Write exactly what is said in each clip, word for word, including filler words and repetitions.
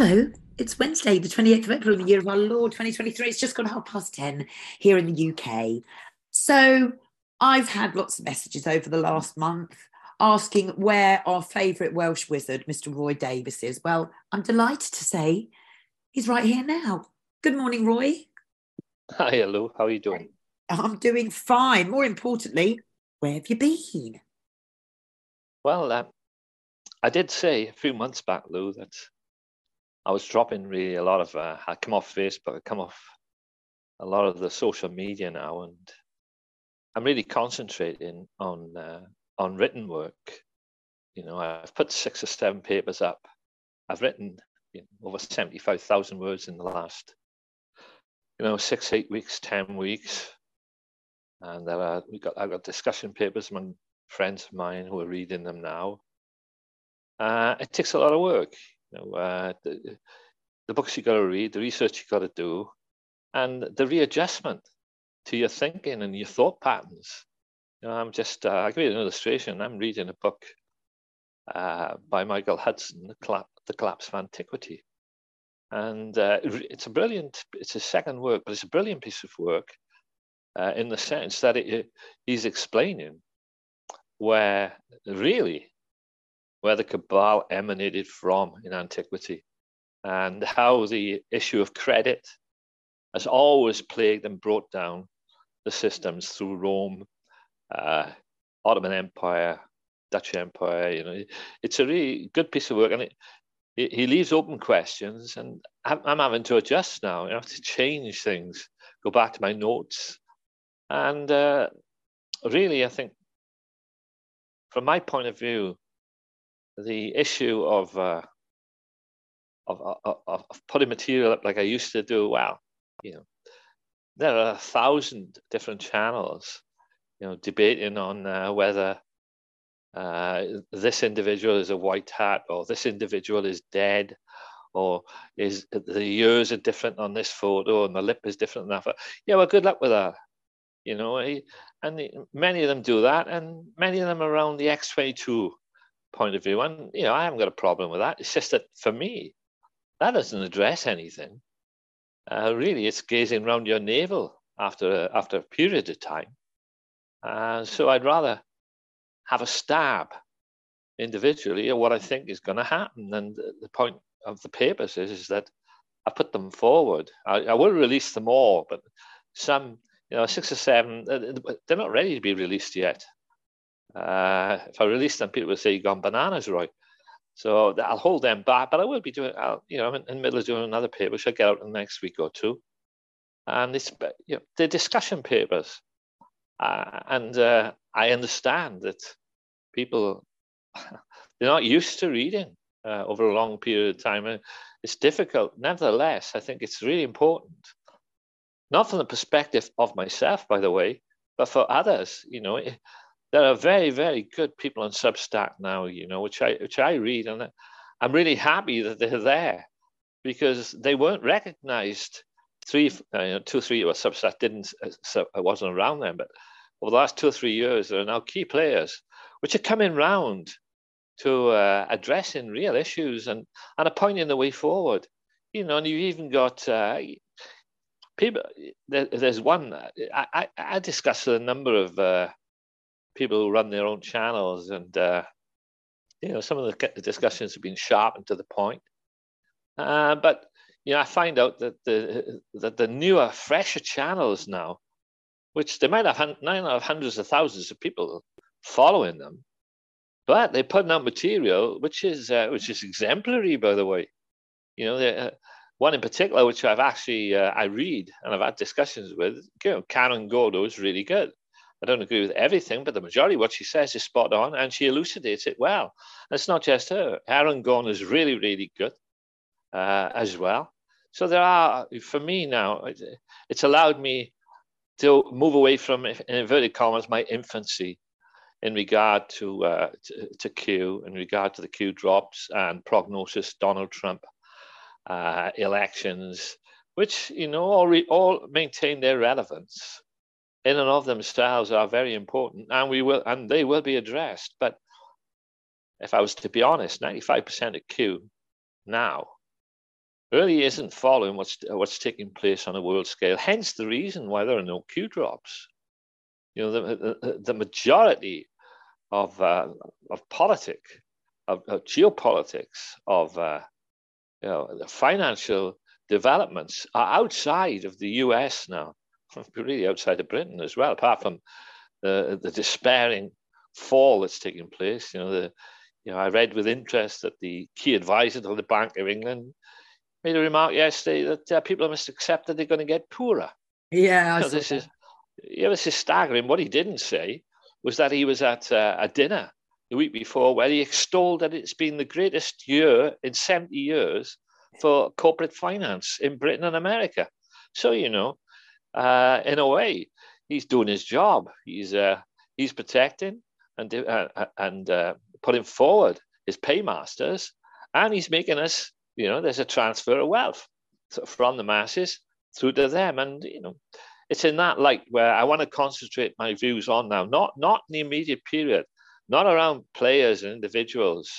Hello, it's Wednesday, the twenty-eighth of April, the year of our Lord twenty twenty-three. It's just gone half past ten here in the U K. So I've had lots of messages over the last month asking where our favourite Welsh wizard, Mister Roy Davies, is. Well, I'm delighted to say he's right here now. Good morning, Roy. Hi, Lou. How are you doing? I'm doing fine. More importantly, where have you been? Well, uh, I did say a few months back, Lou, that I was dropping really a lot of, uh, I come off Facebook, I come off a lot of the social media now, and I'm really concentrating on uh, on written work. You know, I've put six or seven papers up. I've written, you know, over seventy-five thousand words in the last, you know, six, eight weeks, ten weeks. And there are, we got, I've got discussion papers among friends of mine who are reading them now. Uh, it takes a lot of work. You know, uh, the, the books you got to read, the research you got to do, and the readjustment to your thinking and your thought patterns. You know, I'm just, uh, I'll give you an illustration. I'm reading a book uh, by Michael Hudson, The Collapse, The Collapse of Antiquity. And uh, it's a brilliant, it's his second work, but it's a brilliant piece of work uh, in the sense that it, it, he's explaining where really, where the cabal emanated from in antiquity, and how the issue of credit has always plagued and brought down the systems through Rome, uh, Ottoman Empire, Dutch Empire. You know, it's a really good piece of work, and it, it, he leaves open questions, and I'm, I'm having to adjust now. I have to change things, go back to my notes, and uh, really, I think, from my point of view, the issue of, uh, of of of putting material up like I used to do, well, you know, there are a thousand different channels, you know, debating on uh, whether uh, this individual is a white hat or this individual is dead, or is the ears are different on this photo and the lip is different than that. Yeah, well, good luck with that, you know. And the, many of them do that, and many of them are around the X twenty-two. Point of view, and you know, I haven't got a problem with that. It's just that for me, that doesn't address anything. Uh, really, it's gazing round your navel after a, after a period of time. Uh, so I'd rather have a stab individually at what I think is going to happen. And the point of the papers is, is that I put them forward. I, I will release them all, but some, you know, six or seven, they're not ready to be released yet. Uh, if I release them, people will say you've gone bananas, Roy. So I'll hold them back, but I will be doing, I'll, you know, I'm in the middle of doing another paper, which I'll get out in the next week or two. And it's, you know, they're discussion papers. Uh, and uh, I understand that people, they're not used to reading uh, over a long period of time. And it's difficult. Nevertheless, I think it's really important, not from the perspective of myself, by the way, but for others, you know, it, there are very, very good people on Substack now, you know, which I which I read, and I'm really happy that they're there because they weren't recognised. Three, you know, two, three, well, Substack didn't, so I wasn't around then, but over the last two or three years, there are now key players which are coming round to uh, addressing real issues and and are pointing the way forward. You know, and you've even got uh, people. There, there's one I, I I discussed a number of. Uh, people who run their own channels, and uh, you know, some of the discussions have been sharp and to the point. Uh, but you know, I find out that the that the newer, fresher channels now, which they might have nine out of hundreds of thousands of people following them, but they're putting out material which is uh, which is exemplary, by the way. You know, uh, one in particular which I've actually uh, I read and I've had discussions with. You know, Karen Gordo is really good. I don't agree with everything, but the majority of what she says is spot on, and she elucidates it well. And it's not just her. Aaron Gorn is really, really good uh, as well. So there are, for me now, it's allowed me to move away from, in inverted commas, my infancy in regard to, uh, to, to Q, in regard to the Q drops and prognosis, Donald Trump, uh, elections, which, you know, all, re- all maintain their relevance. In and of themselves are very important, and we will, and they will be addressed. But if I was to be honest, ninety-five percent of Q now really isn't following what's what's taking place on a world scale. Hence the reason why there are no Q drops. You know, the the, the majority of uh, of politic, of, of geopolitics, of uh, you know, the financial developments are outside of the U S now, really outside of Britain as well. Apart from the the despairing fall that's taking place, you know, the you know I read with interest that the key advisor to the Bank of England made a remark yesterday that uh, people must accept that they're going to get poorer. Yeah, I you know, this that. is yeah, this is staggering. What he didn't say was that he was at uh, a dinner the week before where he extolled that it's been the greatest year in seventy years for corporate finance in Britain and America. So you know, uh, in a way, he's doing his job. He's uh, he's protecting and uh, and uh, putting forward his paymasters, and he's making us. You know, there's a transfer of wealth from the masses through to them. And, you know, it's in that light where I want to concentrate my views on now, not, not in the immediate period, not around players and individuals,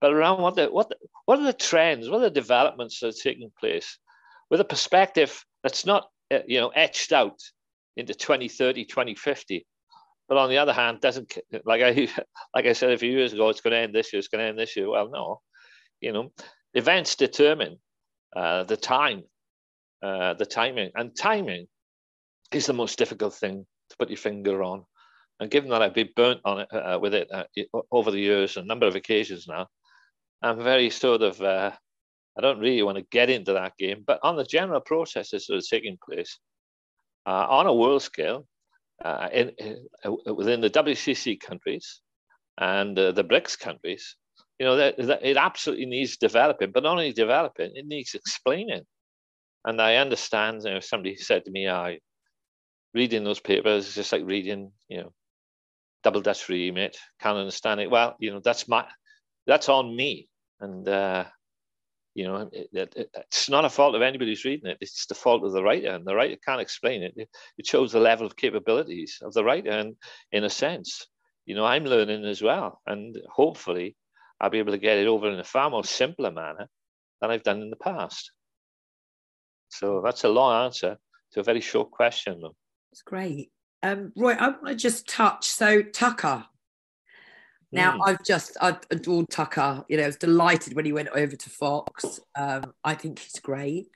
but around what, the, what, the, what are the trends, what are the developments that are taking place with a perspective that's not, you know, etched out into twenty thirty, twenty fifty. But on the other hand, doesn't, like I, like I said a few years ago, it's going to end this year, it's going to end this year. Well, no, you know. Events determine uh, the time, uh, the timing, and timing is the most difficult thing to put your finger on. And given that I've been burnt on it, uh, with it uh, over the years, a number of occasions now, I'm very sort of, uh, I don't really want to get into that game, but on the general processes that are taking place uh, on a world scale, uh, in, in, uh, within the W C C countries and uh, the BRICS countries, you know, that, that it absolutely needs developing, but not only developing, it needs explaining. And I understand, you know, somebody said to me, I reading those papers is just like reading, you know, double Dutch free, mate, can't understand it. Well, you know, that's my, that's on me. And, uh, you know, it, it, it, it's not a fault of anybody who's reading it. It's the fault of the writer, and the writer can't explain it. It, it shows the level of capabilities of the writer. And in a sense, you know, I'm learning as well. And hopefully, I'll be able to get it over in a far more simpler manner than I've done in the past. So that's a long answer to a very short question. It's great. Um, Roy, I want to just touch. So Tucker. Now, mm. I've just, I've adored Tucker. You know, I was delighted when he went over to Fox. Um, I think he's great.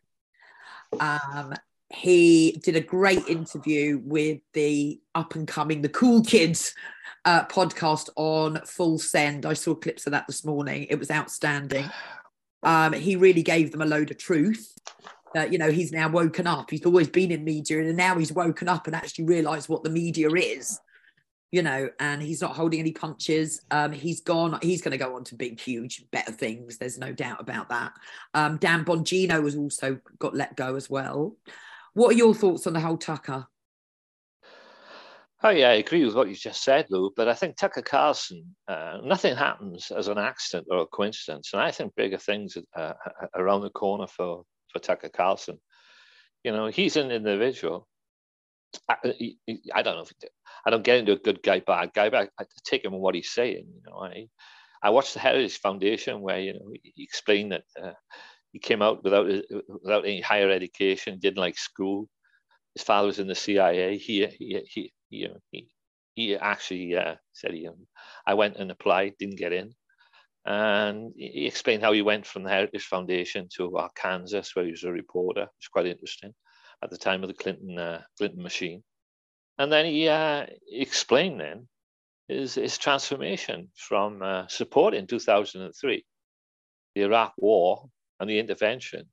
Um, he did a great interview with the up and coming, the Cool Kids Uh, podcast on Full Send. I saw clips of that this morning. It was outstanding. Um, he really gave them a load of truth. Uh, you know, he's now woken up. He's always been in media, and now he's woken up and actually realised what the media is. You know, and he's not holding any punches. Um, he's gone. He's going to go on to big, huge, better things. There's no doubt about that. Um, Dan Bongino was also got let go as well. What are your thoughts on the whole Tucker? Oh, yeah, I agree with what you just said, Lou, but I think Tucker Carlson, uh, nothing happens as an accident or a coincidence, and I think bigger things are uh, around the corner for, for Tucker Carlson. You know, he's an individual. I, he, I don't know, if he, I don't get into a good guy, bad guy, but I, I take him on what he's saying. You know, I, I watched the Heritage Foundation where, you know, he explained that uh, he came out without, without any higher education, didn't like school. His father was in the C I A. He, he, he You know, he, he actually uh, said, you know, I went and applied, didn't get in. And he explained how he went from the Heritage Foundation to Arkansas, where he was a reporter. It was quite interesting at the time of the Clinton uh, Clinton machine. And then he uh, explained then his, his transformation from uh, support in two thousand three, the Iraq war and the intervention.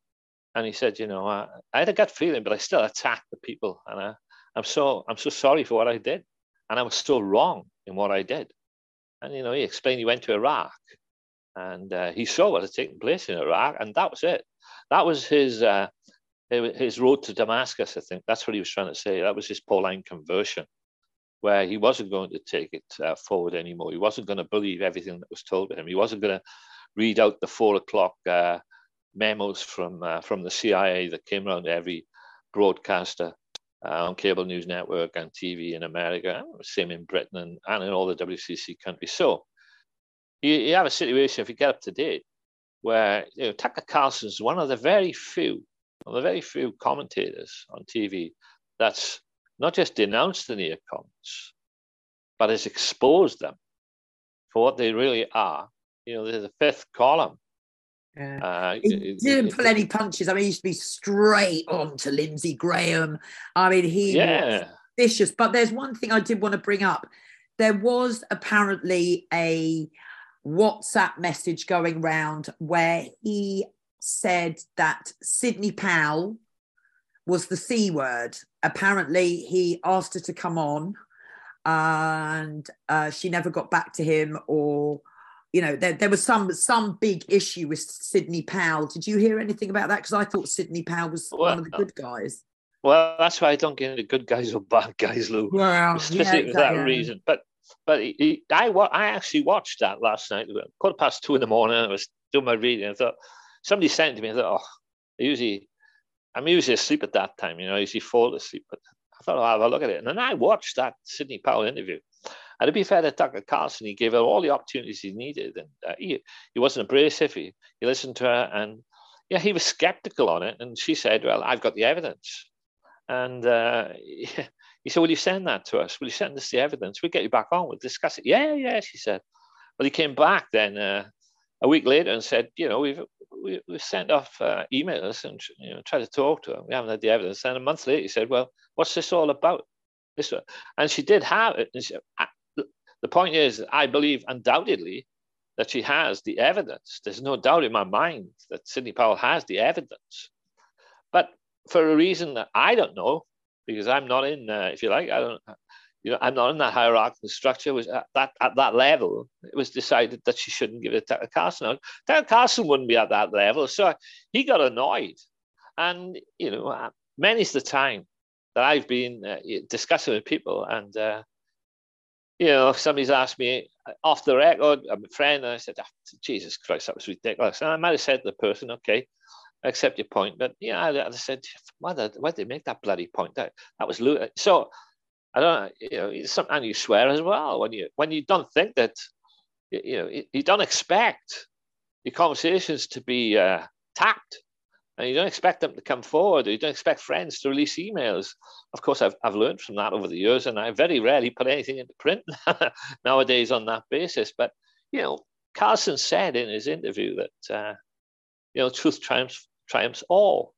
And he said, you know, I, I had a gut feeling, but I still attacked the people. And I, I'm so I'm so sorry for what I did, and I was so wrong in what I did. And you know, he explained he went to Iraq, and uh, he saw what had taken place in Iraq, and that was it. That was his uh, his road to Damascus. I think that's what he was trying to say. That was his Pauline conversion, where he wasn't going to take it uh, forward anymore. He wasn't going to believe everything that was told to him. He wasn't going to read out the four o'clock uh, memos from uh, from the C I A that came around every broadcaster. Uh, on cable news network and T V in America, same in Britain and, and in all the W C C countries. So you, you have a situation, if you get up to date, where you know, Tucker Carlson is one of the very few, one of the very few commentators on T V that's not just denounced the near comments, but has exposed them for what they really are. You know, there's a fifth column. Yeah. Uh, he didn't it, pull any punches. I mean, he used to be straight on to Lindsey Graham. I mean, he yeah. was vicious. But there's one thing I did want to bring up. There was apparently a WhatsApp message going round where he said that Sidney Powell was the C word. Apparently, he asked her to come on and uh, she never got back to him, or... You know, there, there was some some big issue with Sidney Powell. Did you hear anything about that? Because I thought Sidney Powell was well, one of the good guys. Well, that's why I don't get into good guys or bad guys, Lou. Well, specifically yeah, for that yeah. reason. But but he, he, I I actually watched that last night. It was quarter past two in the morning. I was doing my reading. I thought somebody sent it to me. I thought, oh, I usually I'm usually asleep at that time. You know, I usually fall asleep. But I thought, oh, I'll have a look at it. And then I watched that Sidney Powell interview. And to be fair to Tucker Carlson, he gave her all the opportunities he needed. And uh, he, he wasn't abrasive. He, he listened to her. And, yeah, he was skeptical on it. And she said, well, I've got the evidence. And uh, he, he said, will you send that to us? Will you send us the evidence? We'll get you back on. We'll discuss it. Yeah, yeah, she said. Well, he came back then uh, a week later and said, you know, we've we, we've sent off uh, emails and, you know, tried to talk to her. We haven't had the evidence. And a month later, he said, well, what's this all about? This one. And she did have it. And she, I, The point is, I believe undoubtedly that she has the evidence. There's no doubt in my mind that Sidney Powell has the evidence. But for a reason that I don't know, because I'm not in, uh, if you like, I don't, you know, I'm not in that hierarchical structure. Was at that at that level, it was decided that she shouldn't give it to Tucker Carlson. Tucker Carlson wouldn't be at that level, so he got annoyed. And you know, many's the time that I've been uh, discussing with people and. Uh, You know, somebody's asked me off the record, I'm a friend, and I said, oh, Jesus Christ, that was ridiculous. And I might have said to the person, okay, I accept your point. But, you know, I, I said, why did, why did they make that bloody point? That, that was Lula. So, I don't know, you know, sometimes you swear as well when you when you don't think that, you know, you don't expect your conversations to be uh, tapped. And you don't expect them to come forward. Or you don't expect friends to release emails. Of course, I've, I've learned from that over the years, and I very rarely put anything into print nowadays on that basis. But, you know, Carlson said in his interview that, uh, you know, truth triumphs, triumphs all.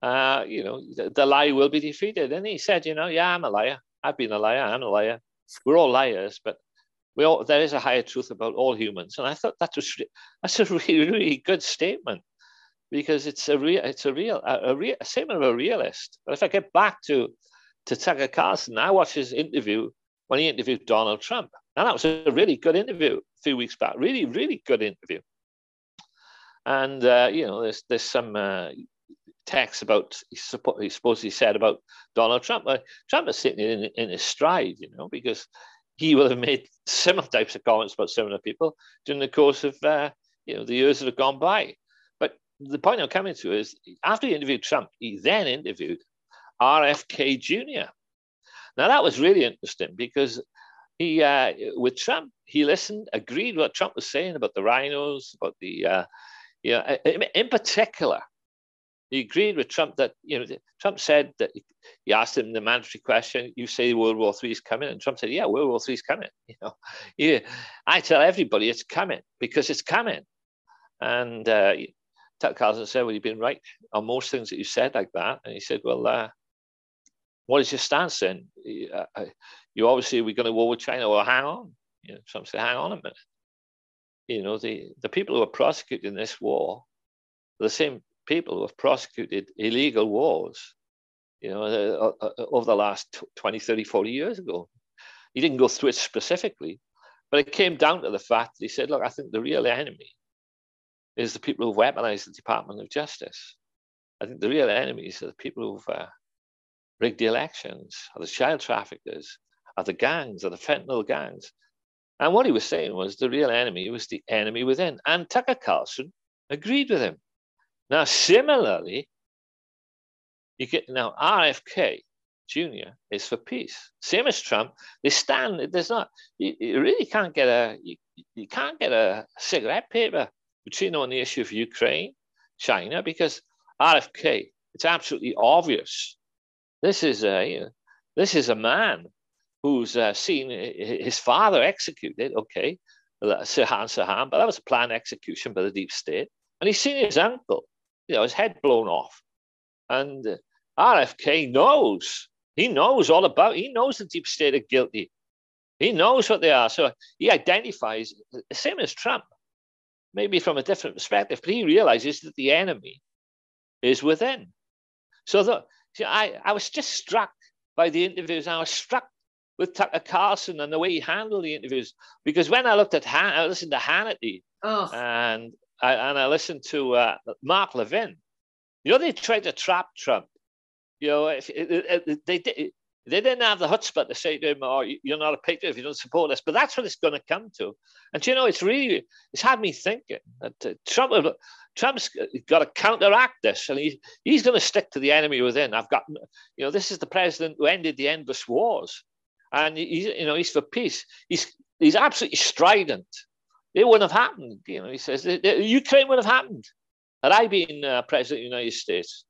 Uh, you know, the, the lie will be defeated. And he said, you know, yeah, I'm a liar. I've been a liar. I'm a liar. We're all liars, but we all, there is a higher truth about all humans. And I thought that was that's a really, really good statement. Because it's a real, it's a real, a, a real a statement of a realist. But if I get back to, to Tucker Carlson, I watched his interview when he interviewed Donald Trump, and that was a really good interview a few weeks back. Really, really good interview. And uh, you know, there's there's some uh, text about he supposedly said about Donald Trump. Well, Trump is sitting in in his stride, you know, because he will have made similar types of comments about similar people during the course of uh, you know the years that have gone by. The point I'm coming to is, after he interviewed Trump, he then interviewed R F K Junior Now, that was really interesting because he, uh, with Trump, he listened, agreed what Trump was saying about the rhinos, about the, uh, you know, in, in particular, he agreed with Trump that, you know, Trump said that he asked him the mandatory question, you say World War Three is coming, and Trump said, yeah, World War Three is coming. You know, yeah, I tell everybody it's coming because it's coming. And, uh, Tucker Carlson said, well, you've been right on most things that you said like that. And he said, well, uh, what is your stance then? Uh, you obviously, we're going to war with China. Well, hang on. You know, Trump said, hang on a minute. You know, the, the people who are prosecuting this war, the same people who have prosecuted illegal wars, you know, uh, uh, over the last twenty, thirty, forty years ago. He didn't go through it specifically, but it came down to the fact that he said, look, I think the real enemy is the people who've weaponized the Department of Justice. I think the real enemies are the people who've uh, rigged the elections, are the child traffickers, are the gangs, are the fentanyl gangs. And what he was saying was the real enemy was the enemy within. And Tucker Carlson agreed with him. Now, similarly, you get now R F K Junior is for peace. Same as Trump, they stand. There's not. You, you really can't get a. You, you can't get a cigarette paper between on the issue of Ukraine, China, because R F K, it's absolutely obvious. This is a, this is a man who's uh, seen his father executed, okay, Sirhan Sirhan, but that was a planned execution by the deep state. And he's seen his uncle, you know, his head blown off. And uh, R F K knows, he knows all about, he knows the deep state are guilty. He knows what they are. So he identifies, the same as Trump, maybe from a different perspective, but he realizes that the enemy is within. So the, see, I, I was just struck by the interviews. I was struck with Tucker Carlson and the way he handled the interviews, because when I looked at Han, I listened to Hannity oh. and, I, and I listened to uh, Mark Levin. You know, they tried to trap Trump. You know, if, if, if they, they didn't have the chutzpah to say to him, oh, you're not a patriot if you don't support us. But that's what it's going to come to. And, you know, it's really, it's had me thinking that uh, Trump, Trump's got to counteract this. And he, he's going to stick to the enemy within. I've got, you know, this is the president who ended the endless wars. And, he's, you know, he's for peace. He's he's absolutely strident. It wouldn't have happened. You know, he says, Ukraine would have happened had I been uh, president of the United States.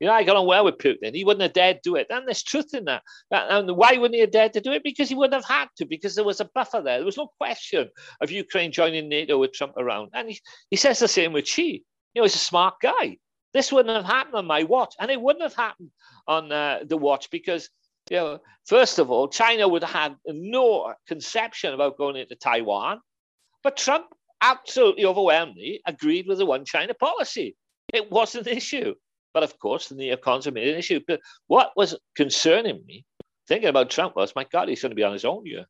You know, I got on well with Putin. He wouldn't have dared do it. And there's truth in that. And why wouldn't he have dared to do it? Because he wouldn't have had to, because there was a buffer there. There was no question of Ukraine joining NATO with Trump around. And he, he says the same with Xi. You know, he's a smart guy. This wouldn't have happened on my watch. And it wouldn't have happened on uh, the watch because, you know, first of all, China would have had no conception about going into Taiwan. But Trump absolutely overwhelmingly agreed with the one China policy. It was an issue. But of course, the neocons have made an issue. But what was concerning me, thinking about Trump, was, my God, he's going to be on his own here.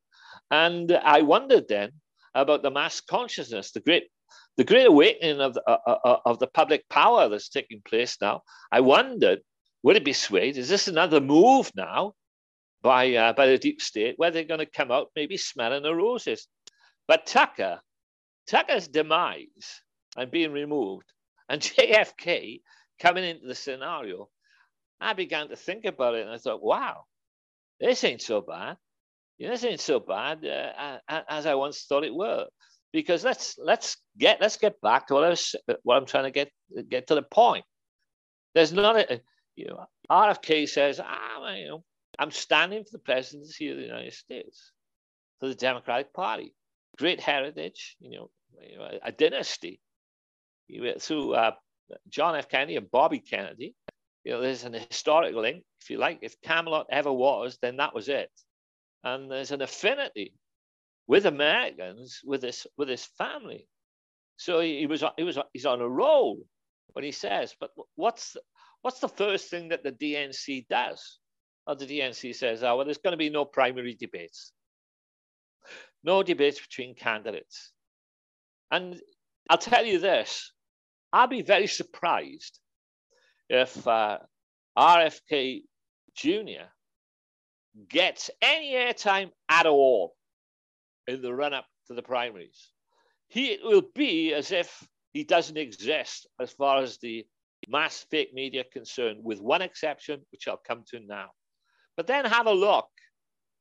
And I wondered then about the mass consciousness, the great, the great awakening of the, uh, uh, of the public power that's taking place now. I wondered, would it be swayed? Is this another move now by uh, by the deep state, where they're going to come out maybe smelling the roses? But Tucker, Tucker's demise and being removed, and J F K coming into the scenario, I began to think about it, and I thought, wow, this ain't so bad. You know, this ain't so bad uh, as I once thought it were. Because let's let's get let's get back to what I was, what I'm trying to get get to the point. There's not a, you know, R F K says, ah, you know, I'm standing for the presidency of the United States, for the Democratic Party, great heritage, you know, you know a, a dynasty. You went through uh, John F. Kennedy and Bobby Kennedy. You know, there's an historic link, if you like. If Camelot ever was, then that was it. And there's an affinity with Americans, with this, with this family. So he, he was, he was, he's on a roll when he says, but what's, what's the first thing that the D N C does? Well, the D N C says, oh, well, there's going to be no primary debates. No debates between candidates. And I'll tell you this, I'll be very surprised if uh, R F K Junior gets any airtime at all in the run-up to the primaries. He, it will be as if he doesn't exist as far as the mass fake media concerned, with one exception, which I'll come to now. But then have a look.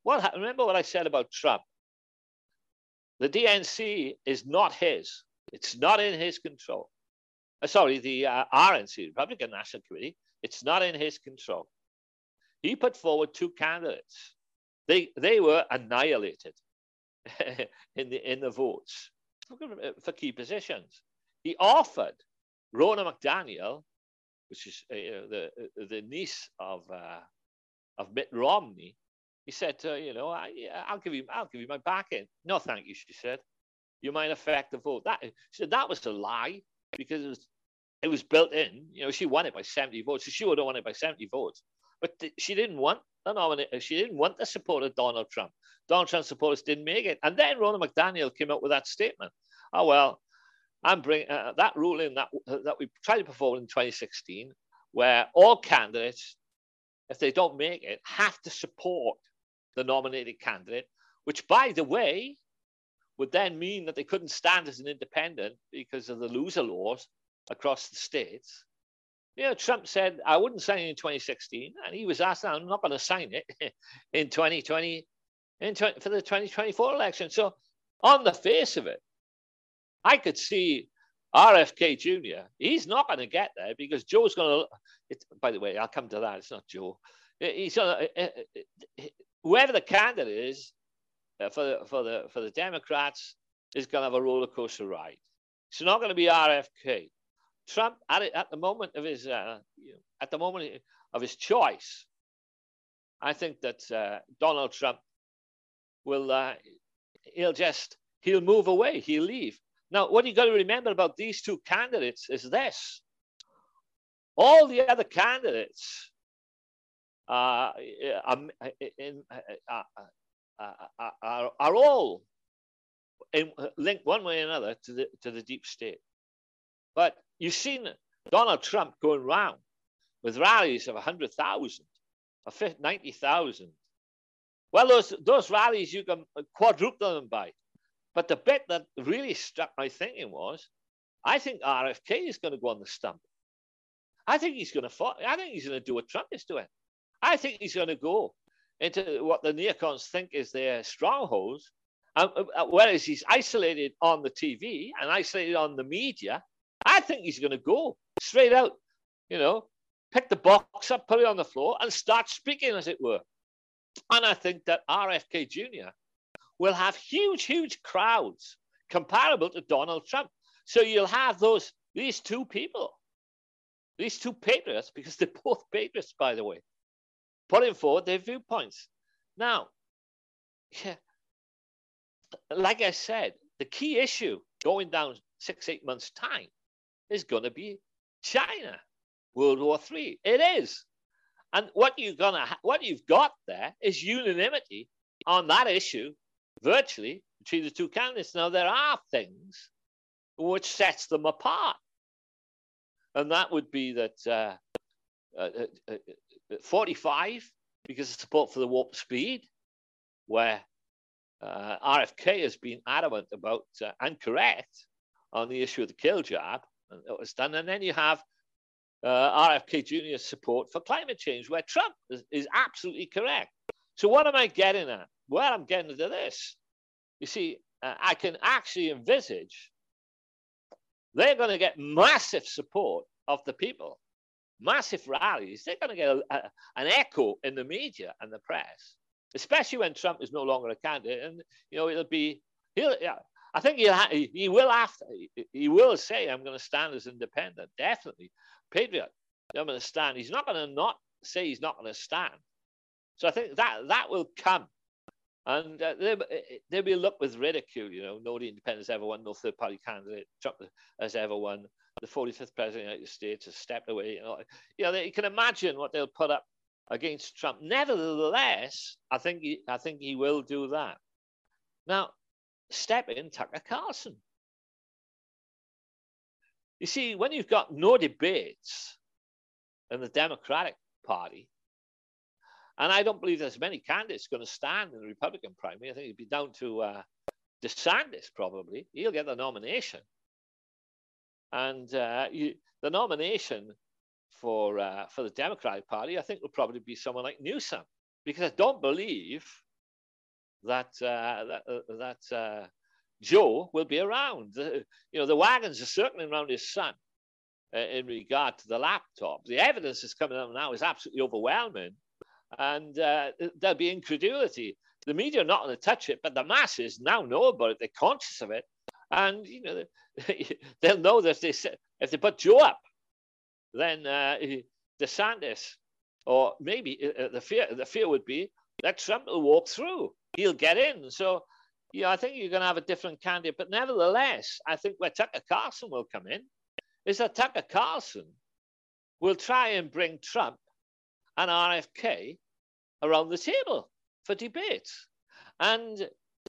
What, remember what I said about Trump. The D N C is not his. It's not in his control. Uh, sorry, the uh, R N C, Republican National Committee, it's not in his control. He put forward two candidates. They, they were annihilated in, the, in the votes for key positions. He offered Ronna McDaniel, which is uh, the, the niece of, uh, of Mitt Romney. He said, uh, you know, I, I'll give you, I'll give you my backing. No, thank you, she said. You might affect the vote. That, she said, that was a lie, because it was, it was built in. You know, she won it by seventy votes. So she would have won it by seventy votes. But th- she didn't want the nomination. She didn't want the support of Donald Trump. Donald Trump's supporters didn't make it. And then Ronna McDaniel came up with that statement. Oh, well, I'm bringing uh, that ruling that, uh, that we tried to perform in twenty sixteen, where all candidates, if they don't make it, have to support the nominated candidate, which, by the way, would then mean that they couldn't stand as an independent because of the loser laws across the states. You know, Trump said, I wouldn't sign it in twenty sixteen. And he was asked, I'm not going to sign it in twenty twenty, in twenty, for the twenty twenty-four election. So on the face of it, I could see R F K Junior, he's not going to get there because Joe's going to, by the way, I'll come to that. It's not Joe. He's gonna, whoever the candidate is for the, for the, for the Democrats is going to have a roller coaster ride. It's not going to be R F K. Trump at, at the moment of his, uh, at the moment of his choice, I think that uh, Donald Trump will, uh, he'll just, he'll move away, he'll leave. Now, what you got to remember about these two candidates is this. All the other candidates uh, are, in, are, are, are, are all in, linked one way or another to the, to the deep state. But you've seen Donald Trump going round with rallies of one hundred thousand, of ninety thousand. Well, those, those rallies, you can quadruple them by. But the bit that really struck my thinking was, I think R F K is going to go on the stump. I think he's going to fight. I think he's going to do what Trump is doing. I think he's going to go into what the neocons think is their strongholds. And whereas he's isolated on the T V and isolated on the media, I think he's going to go straight out, you know, pick the box up, put it on the floor and start speaking, as it were. And I think that R F K Junior will have huge, huge crowds comparable to Donald Trump. So you'll have those, these two people, these two patriots, because they're both patriots, by the way, putting forward their viewpoints. Now, yeah, like I said, the key issue going down six, eight months' time is going to be China, World War Three. It is. And what, you're gonna ha what you've got there is unanimity on that issue virtually between the two candidates. Now, there are things which sets them apart. And that would be that uh, uh, uh, uh, forty-five, because of support for the warp speed, where uh, R F K has been adamant about uh, and correct on the issue of the kill jab, and it was done. And then you have uh, R F K Junior's support for climate change, where Trump is, is absolutely correct. So what am I getting at? Well, I'm getting to this. You see, uh, I can actually envisage they're going to get massive support of the people, massive rallies. They're going to get a, a, an echo in the media and the press, especially when Trump is no longer a candidate. And, you know, it'll be, he'll, yeah, I think he'll ha he, he will have to, he, he will say, I'm going to stand as independent, definitely. Patriot, I'm going to stand. He's not going to not say he's not going to stand. So I think that that will come. And uh, they'll, they'll be looked with ridicule, you know, no independent has ever won, no third-party candidate Trump has ever won, the forty-fifth president of the United States has stepped away. You know, you know they, you can imagine what they'll put up against Trump. Nevertheless, I think he, I think he will do that. Now, step in Tucker Carlson. You see, when you've got no debates in the Democratic Party, and I don't believe there's many candidates going to stand in the Republican primary. I think it'd be down to uh, DeSantis, probably. He'll get the nomination. And uh, you, the nomination for, uh, for the Democratic Party, I think, will probably be someone like Newsom, because I don't believe that, uh, that, uh, that uh, Joe will be around. The, you know, the wagons are circling around his son uh, in regard to the laptop. The evidence that's coming out now is absolutely overwhelming. And uh, there'll be incredulity. The media are not going to touch it, but the masses now know about it. They're conscious of it. And, you know, they'll know that if they, if they put Joe up, then uh, DeSantis, or maybe uh, the, fear, the fear would be that Trump will walk through. He'll get in. So, you know, I think you're going to have a different candidate. But nevertheless, I think where Tucker Carlson will come in is that Tucker Carlson will try and bring Trump and R F K around the table for debates. And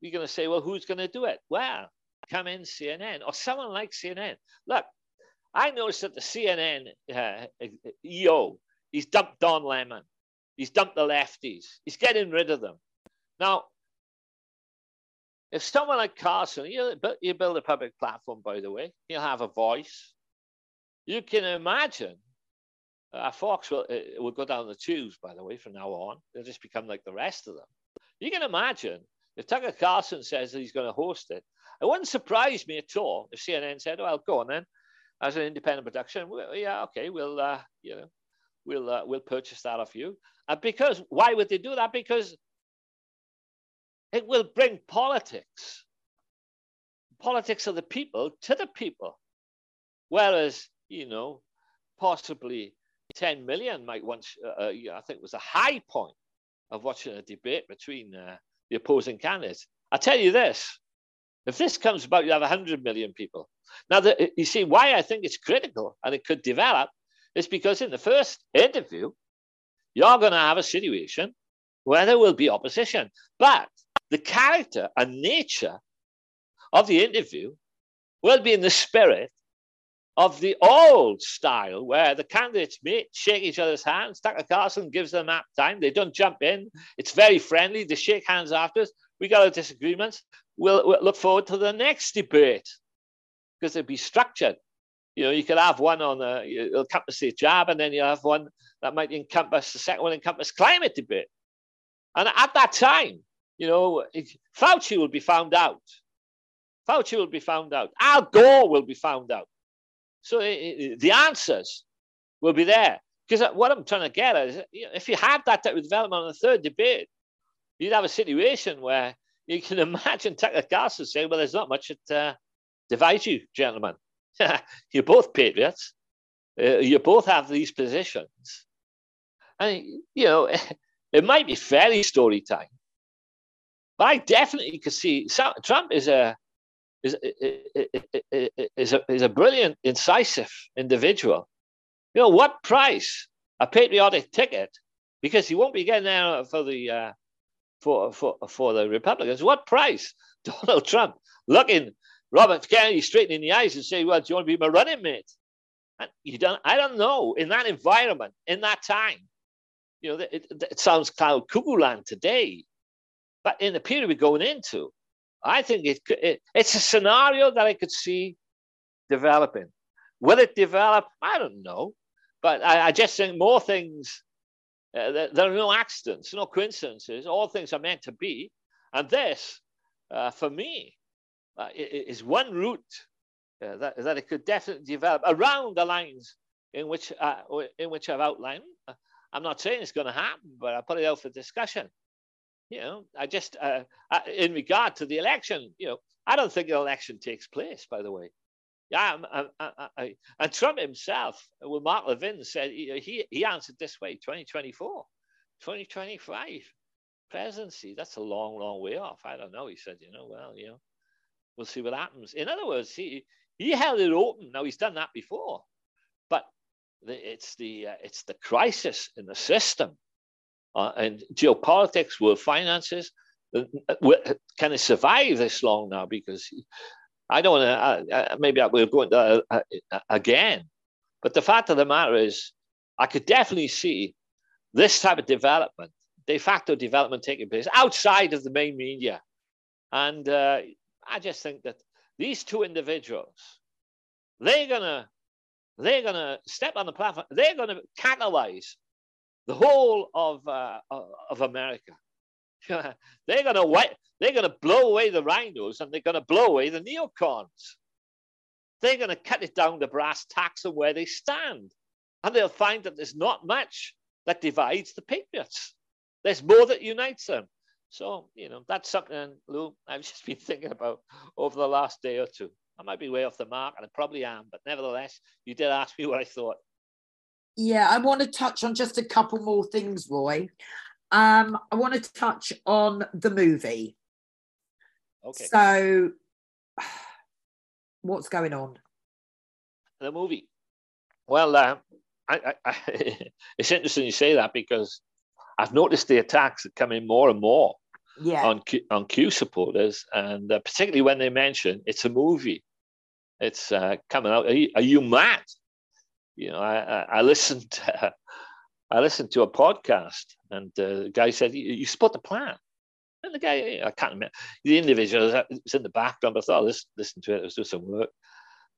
you're going to say, well, who's going to do it? Well, come in C N N or someone like C N N. Look, I noticed that the C N N uh, E O, he's dumped Don Lemon. He's dumped the lefties. He's getting rid of them. Now, if someone like Carlson, you, you build a public platform, by the way, he'll have a voice. You can imagine Uh, Fox will, uh, will go down the tubes, by the way, from now on. They'll just become like the rest of them. You can imagine if Tucker Carlson says that he's going to host it. It wouldn't surprise me at all if C N N said, "Well, go on then, as an independent production, well, yeah, okay, we'll uh, you know, we'll uh, we'll purchase that off you." And because why would they do that? Because it will bring politics, politics of the people to the people, whereas you know, possibly ten million might once. Uh, uh, I think it was a high point of watching a debate between uh, the opposing candidates. I tell you this. If this comes about, you have one hundred million people. Now, the, you see why I think it's critical and it could develop is because in the first interview, you're going to have a situation where there will be opposition. But the character and nature of the interview will be in the spirit of the old style where the candidates meet, shake each other's hands. Tucker Carlson gives them that time. They don't jump in. It's very friendly. They shake hands afterwards. We got our disagreements. We'll, we'll look forward to the next debate because they'll be structured. You know, you could have one on a, it'll encompass the jab, and then you have one that might encompass the second one, encompass climate debate. And at that time, you know, Fauci will be found out. Fauci will be found out. Al Gore will be found out. So it, it, the answers will be there. Because what I'm trying to get at is, you know, if you had that type of development on the third debate, you'd have a situation where you can imagine Tucker Carlson saying, "Well, there's not much that uh, divides you, gentlemen. You're both patriots. Uh, you both have these positions." And, you know, it, it might be fairly story time. But I definitely could see some, Trump is a, is, is, is, a, is a brilliant, incisive individual. You know, what price a patriotic ticket? Because he won't be getting there for the... Uh, For, for, for the Republicans, what price? Donald Trump looking Robert Kennedy straight in the eyes and saying, "Well, do you want to be my running mate?" And you don't, I don't know, in that environment, in that time, you know, it, it sounds cloud cuckoo land today, but in the period we're going into, I think it, it it's a scenario that I could see developing. Will it develop? I don't know, but I, I just think more things. Uh, there, there are no accidents, no coincidences. All things are meant to be. And this, uh, for me, uh, is one route uh, that, that it could definitely develop around the lines in which, uh, in which I've outlined. I'm not saying it's going to happen, but I put it out for discussion. You know, I just, uh, I, in regard to the election, you know, I don't think an election takes place, by the way. Yeah, I, I, I, and Trump himself, well, Mark Levin said, he, he answered this way, twenty twenty-four, twenty twenty-five, presidency, that's a long, long way off. I don't know. He said, you know, well, you know, we'll see what happens. In other words, he, he held it open. Now, he's done that before, but the, it's, the, uh, it's the crisis in the system uh, and geopolitics, world finances. Uh, can it survive this long now? Because... He, I don't want to, uh, maybe we'll go into uh, uh, again, but the fact of the matter is I could definitely see this type of development, de facto development taking place outside of the main media. And uh, I just think that these two individuals, they're going to, they're going to step on the platform. They're going to catalyze the whole of, uh, of America. they're gonna they're gonna blow away the rhinos, and they're gonna blow away the neocons. They're gonna cut it down to brass tacks of where they stand, and they'll find that there's not much that divides the patriots. There's more that unites them. So you know that's something, Lou, I've just been thinking about over the last day or two. I might be way off the mark, and I probably am, but nevertheless, you did ask me what I thought. Yeah, I want to touch on just a couple more things, Roy. Um, I want to touch on the movie. Okay. So, what's going on? The movie. Well, uh, I, I, I, it's interesting you say that because I've noticed the attacks that come in more and more yeah. on Q, on Q supporters, and uh, particularly when they mention it's a movie. It's uh, coming out. Are you, are you mad? You know, I, I, I listened. To, uh, I listened to a podcast, and uh, the guy said, you, you spot the plan. And the guy, I can't remember, the individual was in the background, but I thought, oh, listen, listen to it, it was doing some work.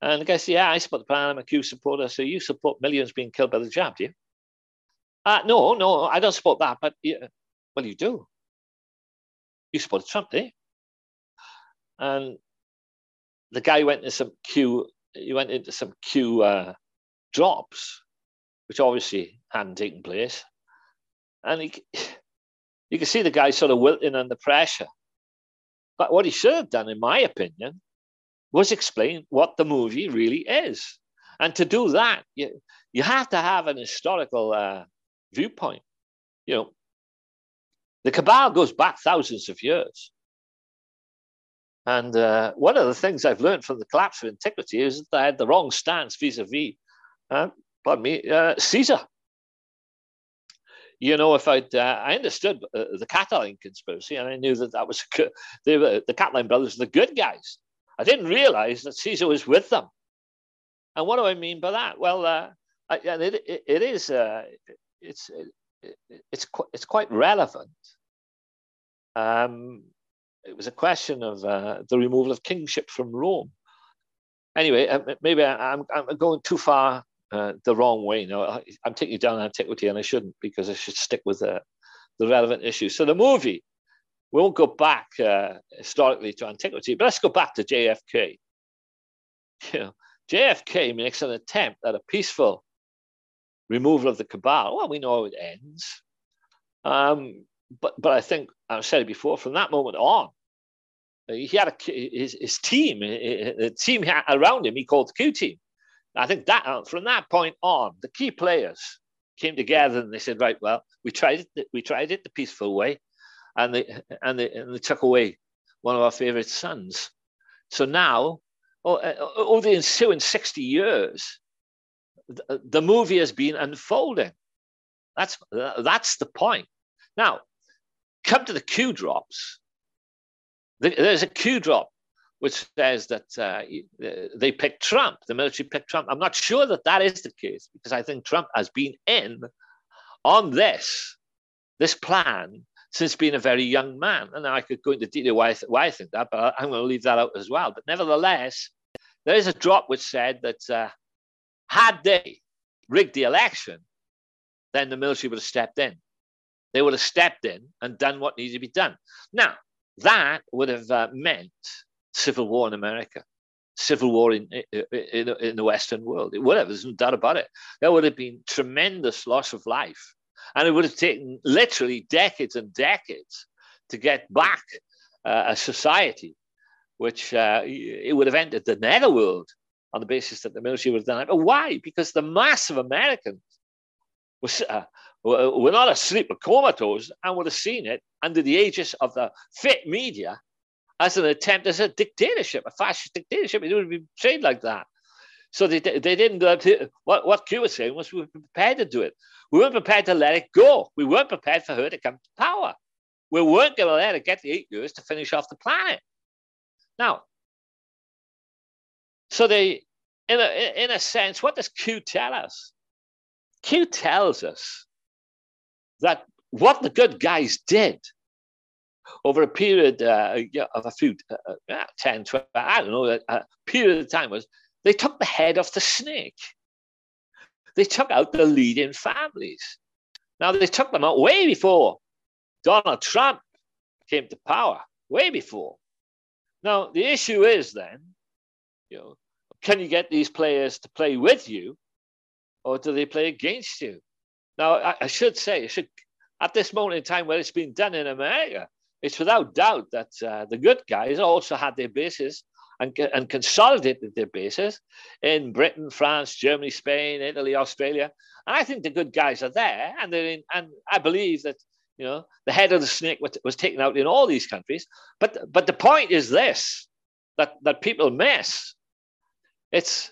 And the guy said, yeah, I spot the plan, I'm a Q supporter, so you support millions being killed by the jab, do you? Uh, no, no, I don't support that, but, yeah. Well, you do. You support Trump, do you? And the guy went into some Q, he went into some Q uh, drops, which obviously hadn't taken place. And he, you can see the guy sort of wilting under pressure. But what he should have done, in my opinion, was explain what the movie really is. And to do that, you, you have to have an historical uh, viewpoint. You know, the cabal goes back thousands of years. And uh, one of the things I've learned from The Collapse of Antiquity is that I had the wrong stance vis-a-vis, uh, pardon me, uh, Caesar. You know, if I'd, uh, I understood uh, the Catiline conspiracy, and I knew that that was, they were, the Catiline brothers were the good guys. I didn't realize that Caesar was with them. And what do I mean by that? Well, uh, I, and it, it, it is, uh, it's, it, it's, qu it's quite relevant. Um, it was a question of uh, the removal of kingship from Rome. Anyway, uh, maybe I, I'm, I'm going too far uh, the wrong way now. I, I'm taking you down antiquity, and I shouldn't, because I should stick with the, the relevant issues. So the movie, we won't go back uh, historically to antiquity, but let's go back to J F K. You know, J F K makes an attempt at a peaceful removal of the cabal. Well, we know how it ends. Um, but, but I think, I've said it before, from that moment on, he had a, his, his team, the team around him, he called the Q team. I think that from that point on, the key players came together and they said, right, well, we tried it, we tried it the peaceful way, and they, and they, and they took away one of our favorite sons. So now, Oh, over the ensuing sixty years, the, the movie has been unfolding. That's, that's the point. Now, come to the Q drops. There's a Q drop which says that uh, they picked Trump, the military picked Trump. I'm not sure that that is the case, because I think Trump has been in on this, this plan, since being a very young man. And now I could go into detail why I, th why I think that, but I'm going to leave that out as well. But nevertheless, there is a drop which said that uh, had they rigged the election, then the military would have stepped in. They would have stepped in and done what needed to be done. Now, that would have uh, meant civil war in America, civil war in, in, in the Western world. It would have, there's no doubt about it. There would have been tremendous loss of life. And it would have taken literally decades and decades to get back uh, a society which uh, it would have entered the netherworld on the basis that the military would have done it. But why? Because the mass of Americans was, uh, were not asleep or comatose and would have seen it under the aegis of the fake media as an attempt, as a dictatorship, a fascist dictatorship. It would have been portrayed like that. So they, they didn't, uh, what, what Q was saying was we were prepared to do it. We weren't prepared to let it go. We weren't prepared for her to come to power. We weren't going to let her get the eight years to finish off the planet. Now, so they, in a, in a sense, what does Q tell us? Q tells us that what the good guys did over a period uh, of a few, uh, ten, twelve, I don't know, a period of time was, they took the head off the snake. They took out the leading families. Now, they took them out way before Donald Trump came to power, way before. Now, the issue is then, you know, can you get these players to play with you, or do they play against you? Now, I, I should say, I should, at this moment in time where it's been done in America, it's without doubt that uh, the good guys also had their bases And, and consolidated their bases in Britain, France, Germany, Spain, Italy, Australia. And I think the good guys are there. And, they're in, and I believe that, you know, the head of the snake was, was taken out in all these countries. But, but the point is this, that, that people miss. It's,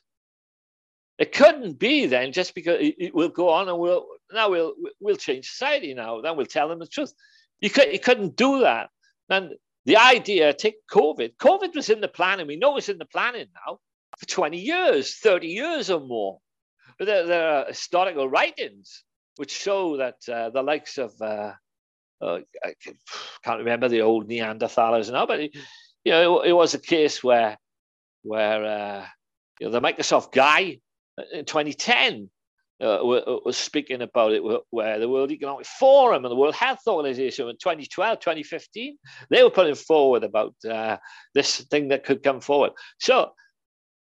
it couldn't be then just because it, it will go on and we'll, now we'll, we'll change society now. Then we'll tell them the truth. You, could, you couldn't do that. And the idea, take COVID. COVID was in the planning. We know it's in the planning now for twenty years, thirty years or more. But there, there are historical writings which show that uh, the likes of, uh, uh, I can't remember the old Neanderthalers now, but it, you know, it, it was a case where, where uh, you know, the Microsoft guy in twenty ten uh, was speaking about it, where the World Economic Forum and the World Health Organization in twenty twelve, twenty fifteen, they were putting forward about uh, this thing that could come forward. So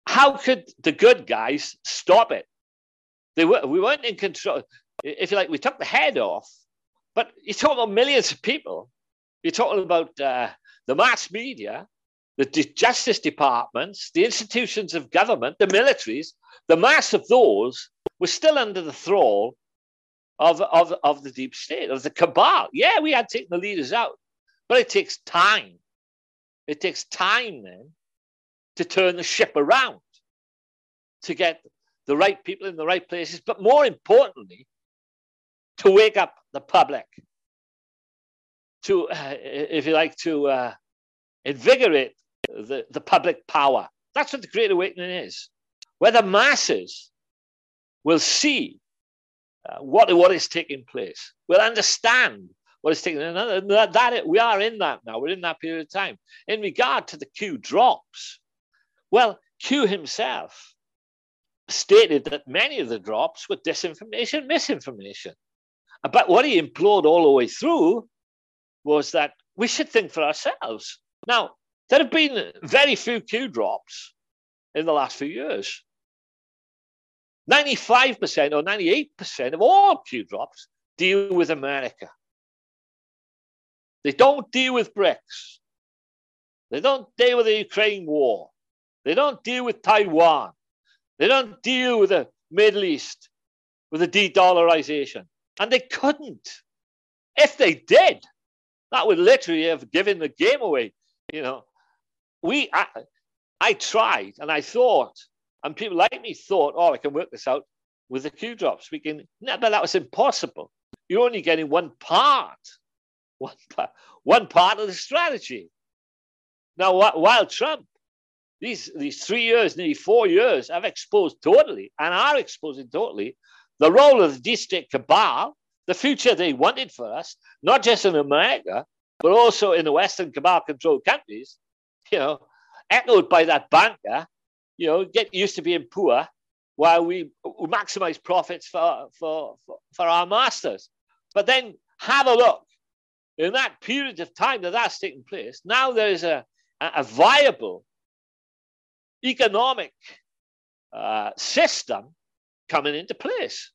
how could the good guys stop it? They were, we weren't in control. If you like, we took the head off, but you're talking about millions of people. You're talking about uh, the mass media, the de- justice departments, the institutions of government, the militaries. The mass of those were still under the thrall of, of, of the deep state, of the cabal. Yeah, we had taken the leaders out, but it takes time. It takes time then to turn the ship around, to get the right people in the right places, but more importantly, to wake up the public, to, uh, if you like, to uh, invigorate the, the public power. That's what the Great Awakening is, where the masses will see uh, what, what is taking place, will understand what is taking place. And that, that, we are in that now. We're in that period of time. In regard to the Q drops, well, Q himself stated that many of the drops were disinformation, misinformation. But what he implored all the way through was that we should think for ourselves. Now, there have been very few Q drops in the last few years. ninety-five percent or ninety-eight percent of all Q drops deal with America. They don't deal with BRICS. They don't deal with the Ukraine war. They don't deal with Taiwan. They don't deal with the Middle East, with the de-dollarization. And they couldn't. If they did, that would literally have given the game away. You know, we, I, I tried and I thought, and people like me thought, oh, I can work this out with the Q drops. We can, no, but that was impossible. You're only getting one part, one part, one part of the strategy. Now, while Trump, These these three years, nearly four years, have exposed totally and are exposing totally the role of the deep state cabal, the future they wanted for us, not just in America, but also in the Western cabal-controlled countries, you know, echoed by that banker, you know, get used to being poor while we maximize profits for, for, for, for our masters. But then have a look. In that period of time that that's taking place, now there is a, a, a viable economic uh, system coming into place,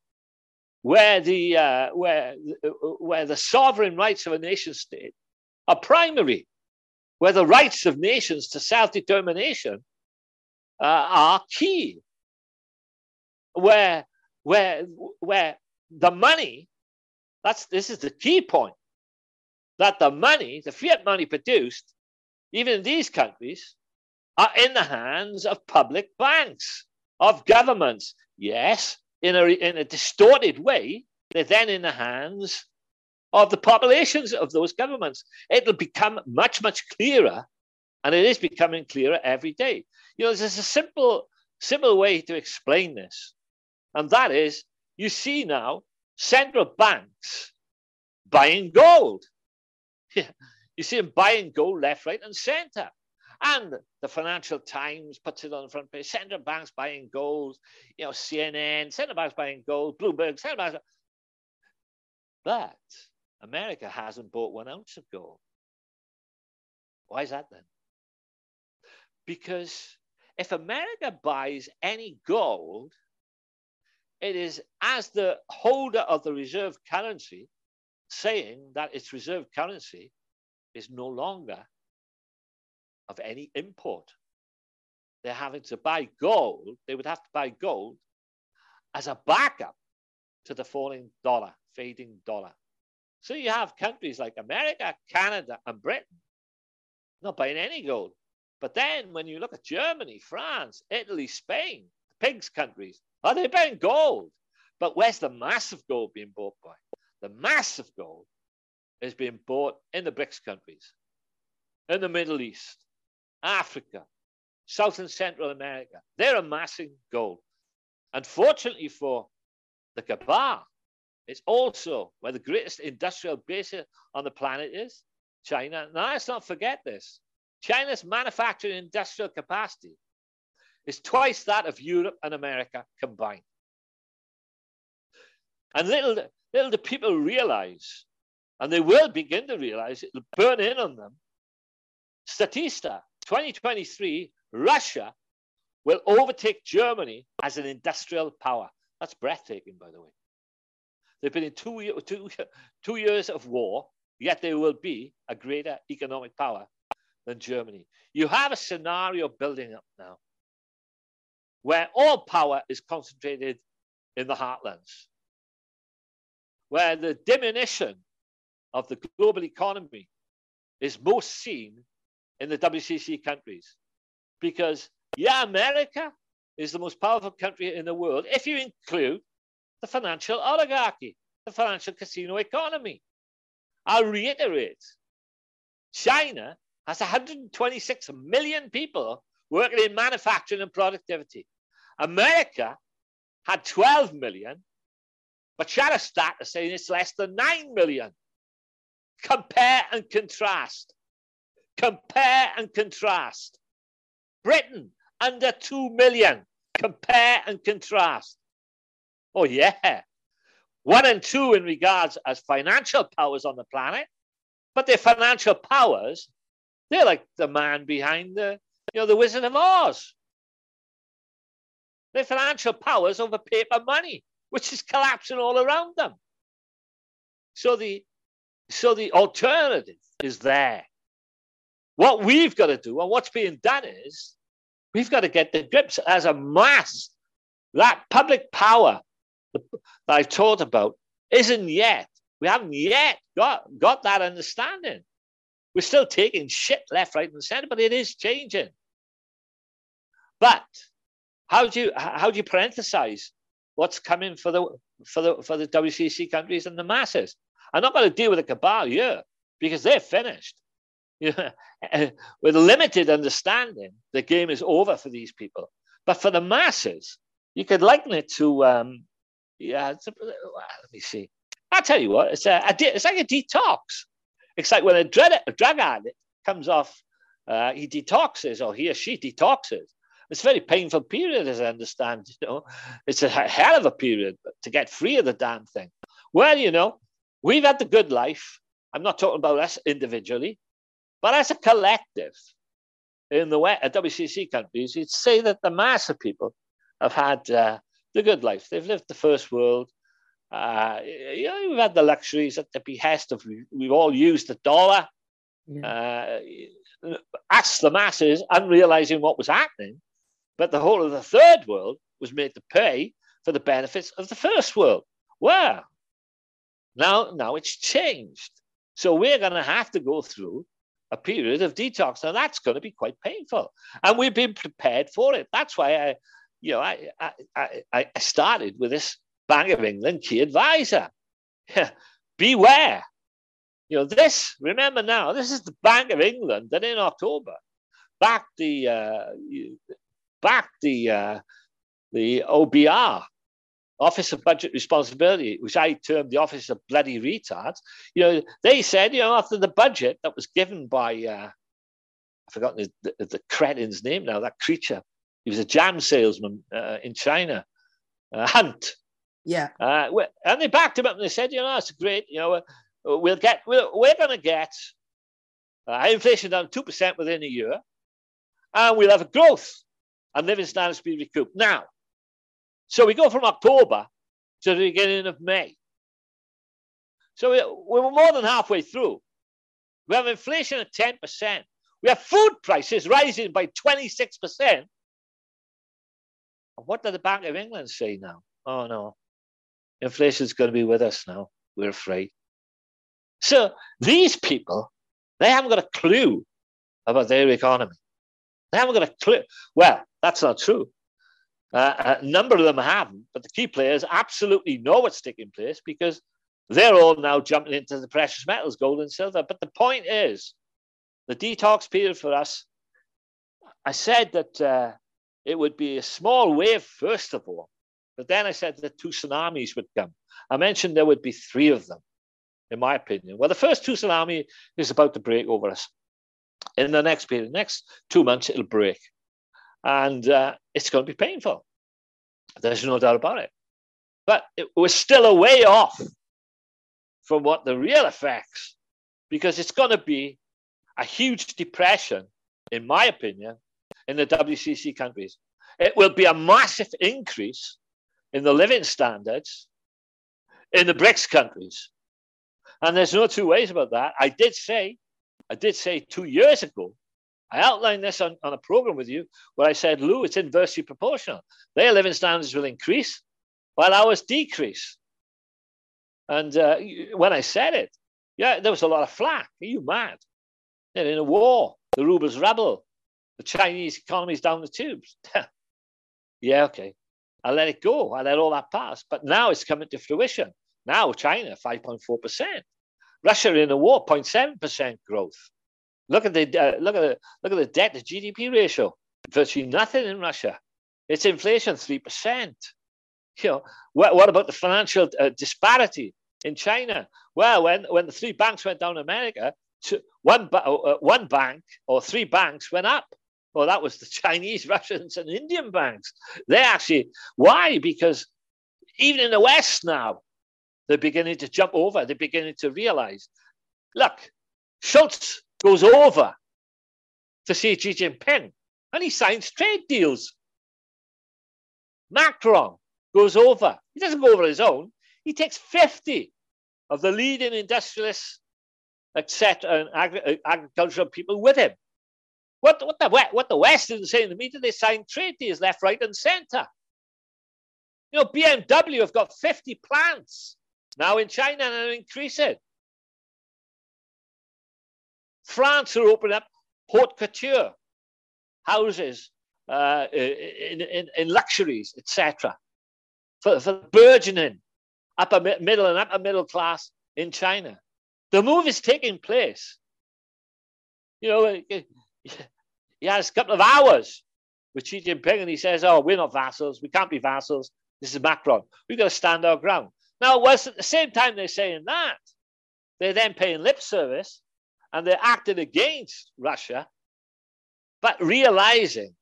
where the uh, where where the sovereign rights of a nation state are primary, where the rights of nations to self-determination uh, are key, where where where the money, that's this is the key point, that the money, the fiat money produced, even in these countries, are in the hands of public banks, of governments. Yes, in a, in a distorted way, they're then in the hands of the populations of those governments. It'll become much, much clearer, and it is becoming clearer every day. You know, there's a simple, simple way to explain this, and that is you see now central banks buying gold. You see them buying gold left, right, and centre. And the Financial Times puts it on the front page. Central banks buying gold, you know, C N N, central banks buying gold, Bloomberg, central banks. But America hasn't bought one ounce of gold. Why is that then? Because if America buys any gold, it is as the holder of the reserve currency saying that its reserve currency is no longer of any import. They're having to buy gold. They would have to buy gold as a backup to the falling dollar, fading dollar. So you have countries like America, Canada, and Britain not buying any gold. But then when you look at Germany, France, Italy, Spain, the pigs countries, are they buying gold? But where's the mass of gold being bought by? The mass of gold is being bought in the BRICS countries, in the Middle East, Africa, South and Central America. They're amassing gold. Unfortunately for the cabal, it's also where the greatest industrial base on the planet is, China. Now, let's not forget this. China's manufacturing industrial capacity is twice that of Europe and America combined. And little, little do people realize, and they will begin to realize, it'll burn in on them. Statista, twenty twenty-three, Russia will overtake Germany as an industrial power. That's breathtaking, by the way. They've been in two, two, two years of war, yet they will be a greater economic power than Germany. You have a scenario building up now where all power is concentrated in the heartlands, where the diminution of the global economy is most seen in the W C C countries. Because, yeah, America is the most powerful country in the world, if you include the financial oligarchy, the financial casino economy. I'll reiterate, China has one hundred twenty-six million people working in manufacturing and productivity. America had twelve million, but China started saying it's less than nine million. Compare and contrast. Compare and contrast. Britain, under two million. Compare and contrast. Oh, yeah. One and two in regards as financial powers on the planet, but their financial powers, they're like the man behind the, you know, the Wizard of Oz. Their financial powers over paper money, which is collapsing all around them. So the, so the alternative is there. What we've got to do, and what's being done is, we've got to get the grips as a mass. That public power that I've talked about isn't yet, we haven't yet got, got that understanding. We're still taking shit left, right, and center, but it is changing. But how do you how do you parenthesize what's coming for the for the for the W C C countries and the masses? I'm not going to deal with the cabal here because they're finished. You know, with limited understanding, the game is over for these people. But for the masses, you could liken it to, um, yeah. It's a, well, let me see. I'll tell you what. It's a, a de, it's like a detox. It's like when a, dread, a drug addict comes off, uh, he detoxes, or he or she detoxes. It's a very painful period, as I understand. You know, it's a hell of a period to get free of the damn thing. Well, you know, we've had the good life. I'm not talking about us individually, but as a collective, in the W C C countries, you'd say that the mass of people have had uh, the good life. They've lived the first world. Uh, you know, we've had the luxuries at the behest of, we've all used the dollar. Yeah. Uh, us, the masses, unrealizing what was happening, but the whole of the third world was made to pay for the benefits of the first world. Well, now, now it's changed. So we're going to have to go through a period of detox. Now that's going to be quite painful. And we've been prepared for it. That's why I, You know, I, I, I, I started with this Bank of England key advisor. Beware. You know, this, remember now, this is the Bank of England that in October backed the, uh, backed the, uh, the O B R, Office of Budget Responsibility, which I termed the Office of Bloody Retards. You know, they said, you know, after the budget that was given by, uh, I've forgotten the, the, the cretin's name now, that creature. He was a jam salesman uh, in China, uh, Hunt. Yeah. Uh, and they backed him up and they said, you know, it's great. You know, we'll get, we'll, we're going to get uh, inflation down two percent within a year. And we'll have a growth and living standards be recouped. Now, so we go from October to the beginning of May. So we, we were more than halfway through. We have inflation at ten percent. We have food prices rising by twenty-six percent. What did the Bank of England say now? Oh, no, inflation's going to be with us now. We're afraid. So these people, they haven't got a clue about their economy. They haven't got a clue. Well, that's not true. Uh, a number of them haven't, but the key players absolutely know what's taking place because they're all now jumping into the precious metals, gold and silver. But the point is, the detox period for us, I said that... Uh, It would be a small wave, first of all. But then I said that two tsunamis would come. I mentioned there would be three of them, in my opinion. Well, the first two tsunami is about to break over us. In the next period, next two months, it'll break. And uh, it's going to be painful. There's no doubt about it. But it, we're still a way off from what the real effects, because it's going to be a huge depression, in my opinion, in the W C C countries. It will be a massive increase in the living standards in the BRICS countries. And there's no two ways about that. I did say, I did say two years ago, I outlined this on, on a program with you where I said, Lou, it's inversely proportional. Their living standards will increase while ours decrease. And uh, when I said it, yeah, there was a lot of flack. Are you mad? They're in a war. The ruble's rubble. The Chinese economy's down the tubes. Yeah, okay. I let it go. I let all that pass. But now it's coming to fruition. Now China, five point four percent. Russia in a war, zero point seven percent growth. Look at the uh, look at the look at the debt to G D P ratio. Virtually nothing in Russia. It's inflation three percent. You know, what, what about the financial uh, disparity in China? Well, when when the three banks went down in America, two, one uh, one bank or three banks went up. Well, that was the Chinese, Russians, and Indian banks. They actually, why? Because even in the West now, they're beginning to jump over. They're beginning to realize, look, Schultz goes over to see Xi Jinping, and he signs trade deals. Macron goes over. He doesn't go over his own. He takes fifty of the leading industrialists, et cetera, and agri agricultural people with him. What, what, the, what the West didn't say in the media, they signed trade deals left, right, and centre. You know, B M W have got fifty plants now in China and are increasing. France are opening up haute couture houses uh, in, in, in luxuries, et cetera, for, for burgeoning upper middle and upper middle class in China. The move is taking place. You know, he has a couple of hours with Xi Jinping and he says, oh, we're not vassals. We can't be vassals. This is Macron. We've got to stand our ground. Now, whilst at the same time they're saying that, they're then paying lip service and they're acting against Russia, but realizing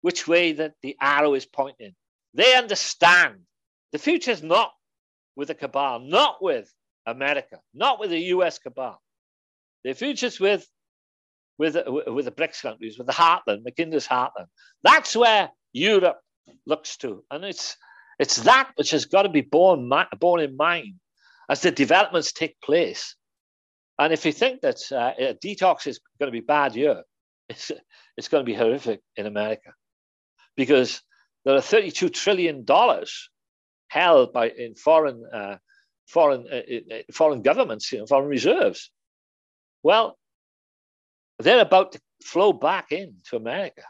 which way that the arrow is pointing. They understand the future is not with the cabal, not with America, not with the U S cabal. The future's with With, with the BRICS countries, with the heartland, Mackinder's heartland. That's where Europe looks to. And it's, it's that which has got to be borne, borne in mind as the developments take place. And if you think that uh, a detox is going to be bad here, it's, it's going to be horrific in America because there are thirty-two trillion dollars held by, in foreign, uh, foreign, uh, foreign governments, you know, foreign reserves. Well, they're about to flow back into America.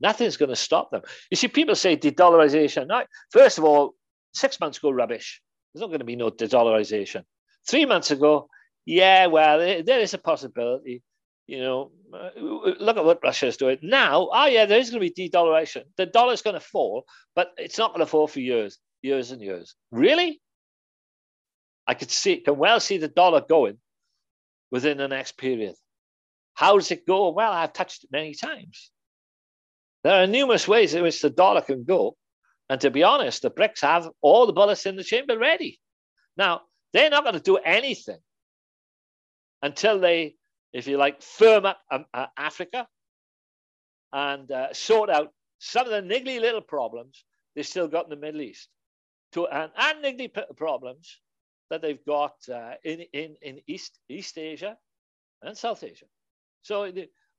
Nothing's going to stop them. You see, people say de-dollarization. No, first of all, six months ago, rubbish. There's not going to be no de-dollarization. Three months ago, yeah, well, there is a possibility. You know, look at what Russia is doing. Now, oh, yeah, there is going to be de-dollarization. The dollar's going to fall, but it's not going to fall for years, years and years. Really? I could see, can well see the dollar going within the next period. How does it go? Well, I've touched it many times. There are numerous ways in which the dollar can go. And to be honest, the BRICS have all the bullets in the chamber ready. Now, they're not going to do anything until they, if you like, firm up um, uh, Africa and uh, sort out some of the niggly little problems they've still got in the Middle East to, and, and niggly problems that they've got uh, in, in, in East, East Asia and South Asia. So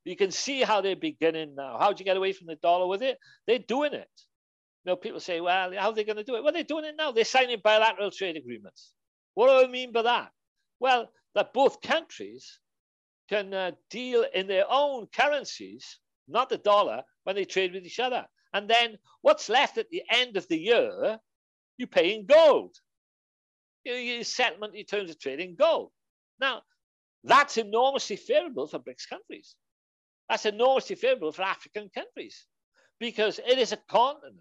you can see how they're beginning now. How'd you get away from the dollar with it? They're doing it. You know, people say, well, how are they going to do it? Well, they're doing it now. They're signing bilateral trade agreements. What do I mean by that? Well, that both countries can uh, deal in their own currencies, not the dollar, when they trade with each other. And then what's left at the end of the year, you pay in gold. You know, your settlement, your terms of trade in gold. Now, that's enormously favorable for BRICS countries. That's enormously favorable for African countries because it is a continent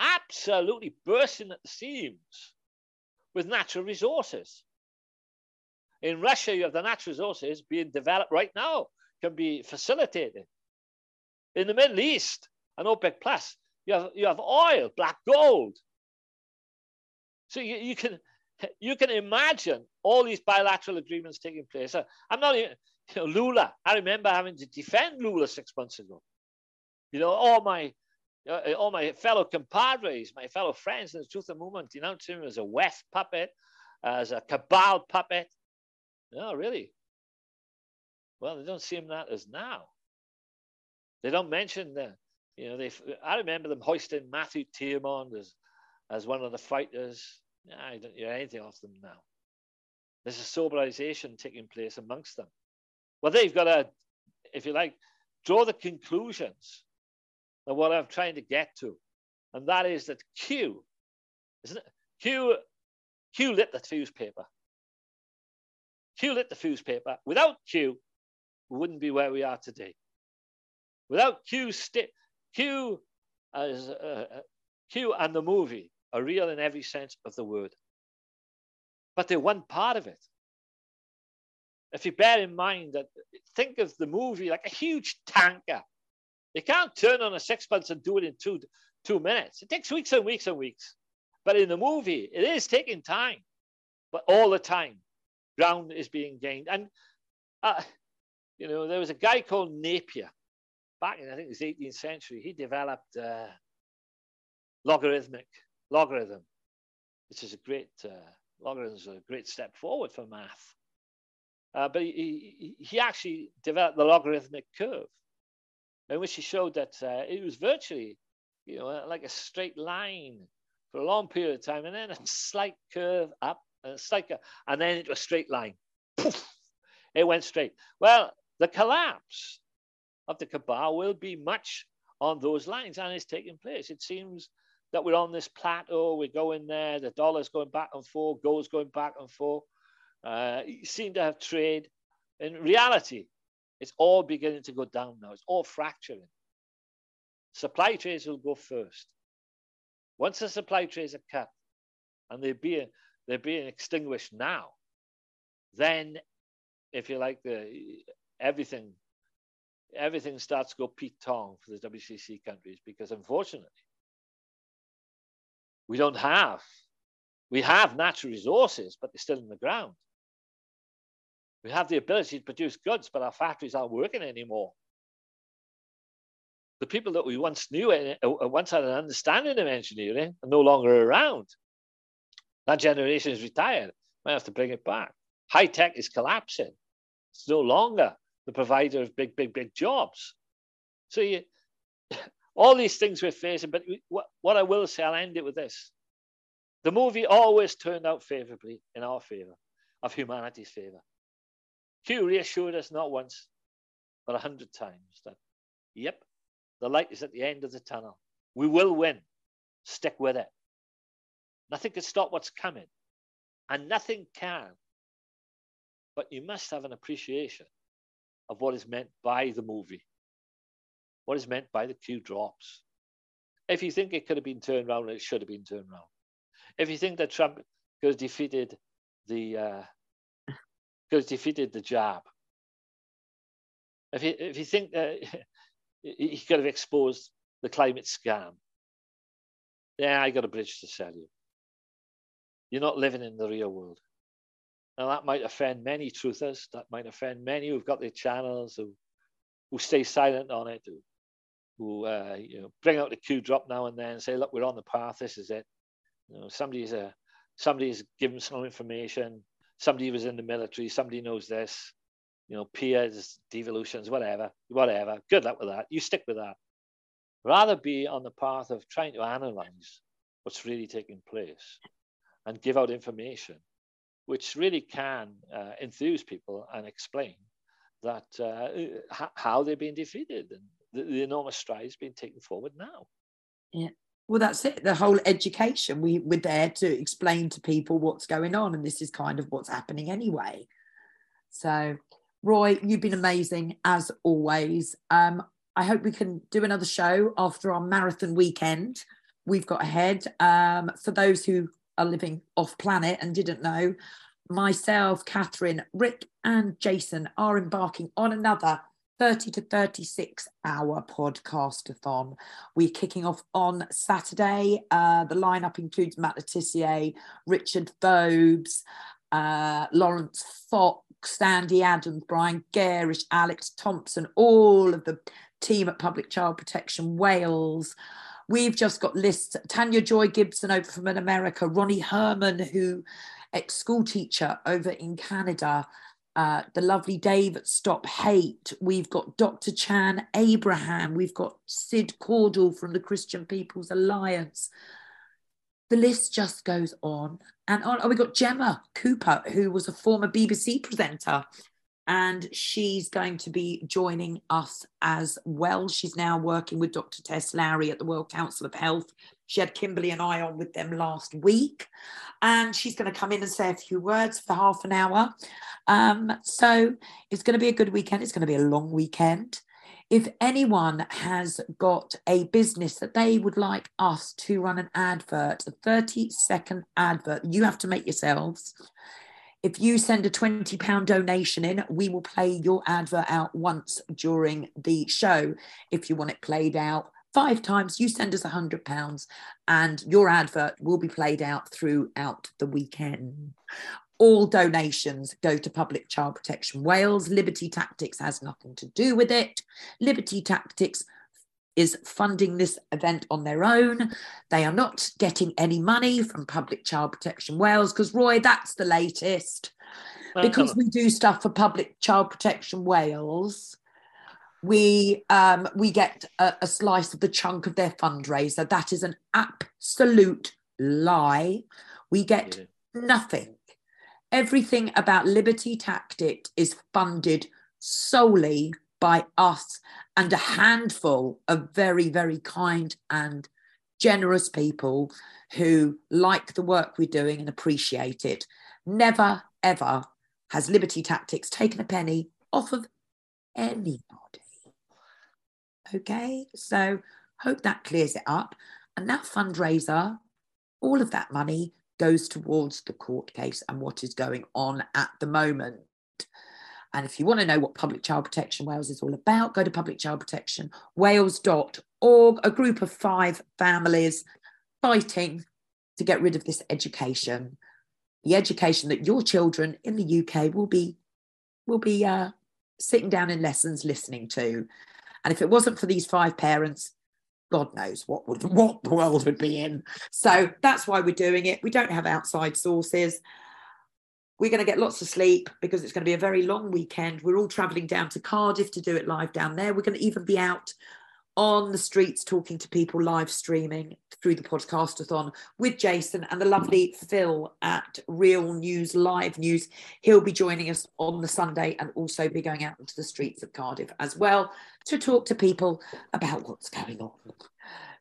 absolutely bursting at the seams with natural resources. In Russia, you have the natural resources being developed right now, can be facilitated. In the Middle East and OPEC Plus, you have, you have oil, black gold. So you, you can... You can imagine all these bilateral agreements taking place. I'm not even, you know, Lula. I remember having to defend Lula six months ago. You know, all my Uh, all my fellow compadres, my fellow friends in the Truth and Movement denounced him as a West puppet, as a cabal puppet. No, really. Well, they don't see him that as now. They don't mention that. You know, they. I remember them hoisting Matthew Tiermond as, as one of the fighters. I don't hear anything of them now. There's a soberization taking place amongst them. Well, they've got to, if you like, draw the conclusions of what I'm trying to get to, and that is that Q, isn't it? Q, Q lit the fuse paper. Q lit the fuse paper. Without Q, we wouldn't be where we are today. Without Q, sti Q, as, uh, Q and the movie are real in every sense of the word. But they're one part of it. If you bear in mind that, think of the movie like a huge tanker. You can't turn on a sixpence and do it in two, two minutes. It takes weeks and weeks and weeks. But in the movie, it is taking time. But all the time, ground is being gained. And, uh, you know, there was a guy called Napier back in, I think it was the eighteenth century. He developed uh, logarithmic, logarithm, which is a great... Uh, Logarithms are a great step forward for math. Uh, but he, he, he actually developed the logarithmic curve, in which he showed that uh, it was virtually, you know, like a straight line for a long period of time, and then a slight curve up, and a slight curve, and then into a straight line. Poof! It went straight. Well, the collapse of the cabal will be much on those lines, and it's taking place. It seems that we're on this plateau, we're going there, the dollar's going back and forth, gold's going back and forth. Uh, you seem to have trade. In reality, it's all beginning to go down now. It's all fracturing. Supply trades will go first. Once the supply trades are cut, and they're being, they're being extinguished now, then, if you like, the, everything, everything starts to go Pete Tong for the W C C countries, because unfortunately, we don't have, we have natural resources, but they're still in the ground. We have the ability to produce goods, but our factories aren't working anymore. The people that we once knew, once had an understanding of engineering, are no longer around. That generation is retired. Might have to bring it back. High tech is collapsing. It's no longer the provider of big, big, big jobs. So you... All these things we're facing, but what I will say, I'll end it with this. The movie always turned out favorably in our favor, of humanity's favor. Q reassured us not once, but a hundred times that, yep, the light is at the end of the tunnel. We will win. Stick with it. Nothing can stop what's coming, and nothing can. But you must have an appreciation of what is meant by the movie. What is meant by the Q drops. If you think it could have been turned around, it should have been turned around. If you think that Trump could have defeated the uh, could have defeated the jab, if you if you think that he could have exposed the climate scam, yeah, I got a bridge to sell you. You're not living in the real world. Now that might offend many truthers. That might offend many who've got their channels who who stay silent on it, who. who uh, you know, bring out the Q drop now and then and say, look, we're on the path, this is it. You know, somebody's, a, somebody's given some information, somebody was in the military, somebody knows this, you know, peers, devolutions, whatever, whatever. Good luck with that. You stick with that. Rather be on the path of trying to analyze what's really taking place and give out information, which really can uh, enthuse people and explain that uh, how they're being defeated and The, the enormous strides being taken forward now. Yeah, well, that's it. The whole education, we we're there to explain to people what's going on, and this is kind of what's happening anyway. So, Roy, you've been amazing as always. Um, I hope we can do another show after our marathon weekend we've got ahead. Um, for those who are living off planet and didn't know, myself, Catherine, Rick, and Jason are embarking on another thirty to thirty-six hour podcast-a-thon. We're kicking off on Saturday. Uh, the lineup includes Matt Letitia, Richard Phobes, uh, Lawrence Fox, Andy Adams, Brian Garish, Alex Thompson, all of the team at Public Child Protection Wales. We've just got lists. Tanya Joy Gibson over from America, Ronnie Herman, who ex-school teacher over in Canada, uh, the lovely Dave at Stop Hate. We've got Doctor Chan Abraham. We've got Sid Cordell from the Christian People's Alliance. The list just goes on and on. Oh, we got Gemma Cooper, who was a former B B C presenter, and she's going to be joining us as well. She's now working with Doctor Tess Lowry at the World Council of Health. She had Kimberly and I on with them last week, and she's going to come in and say a few words for half an hour. Um, so it's going to be a good weekend. It's going to be a long weekend. If anyone has got a business that they would like us to run an advert, a thirty second advert, you have to make yourselves. If you send a twenty pound donation in, we will play your advert out once during the show. If you want it played out five times, you send us one hundred pounds and your advert will be played out throughout the weekend. All donations go to Public Child Protection Wales. Liberty Tactics has nothing to do with it. Liberty Tactics is funding this event on their own. They are not getting any money from Public Child Protection Wales because, Roy, that's the latest. Well, because we do stuff for Public Child Protection Wales, we um, we get a, a slice of the chunk of their fundraiser. That is an absolute lie. We get yeah. nothing. Everything about Liberty Tactics is funded solely by us and a handful of very, very kind and generous people who like the work we're doing and appreciate it. Never, ever has Liberty Tactics taken a penny off of anybody. Okay, so hope that clears it up. And that fundraiser, all of that money goes towards the court case and what is going on at the moment. And if you want to know what Public Child Protection Wales is all about, go to public child protection wales dot org, a group of five families fighting to get rid of this education, the education that your children in the U K will be, will be uh, sitting down in lessons listening to. And if it wasn't for these five parents, God knows what would, what the world would be in. So that's why we're doing it. We don't have outside sources. We're going to get lots of sleep because it's going to be a very long weekend. We're all travelling down to Cardiff to do it live down there. We're going to even be out on the streets talking to people, live streaming through the podcastathon with Jason and the lovely Phil at Real News Live News. He'll be joining us on the Sunday and also be going out into the streets of Cardiff as well to talk to people about what's going on.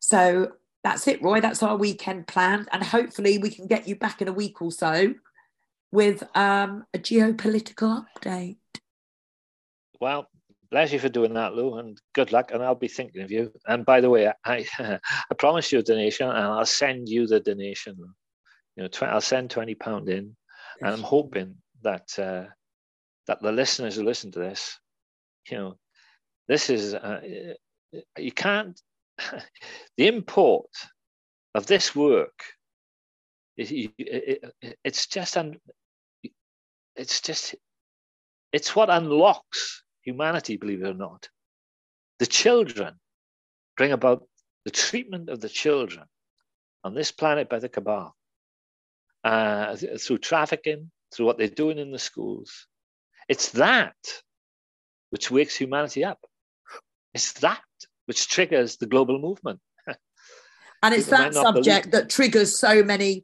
So that's it, Roy. That's our weekend plan. And hopefully we can get you back in a week or so with um, a geopolitical update. Well, bless you for doing that, Lou, and good luck, and I'll be thinking of you. And by the way, I I promised you a donation, and I'll send you the donation. You know, tw- I'll send twenty pounds in, and I'm hoping that uh, that the listeners who listen to this, you know, this is, uh, you can't, the import of this work, it, it, it, it's just un- It's just, it's what unlocks humanity, believe it or not. The children bring about the treatment of the children on this planet by the cabal, uh, through trafficking, through what they're doing in the schools. It's that which wakes humanity up. It's that which triggers the global movement. And it's that subject that triggers so many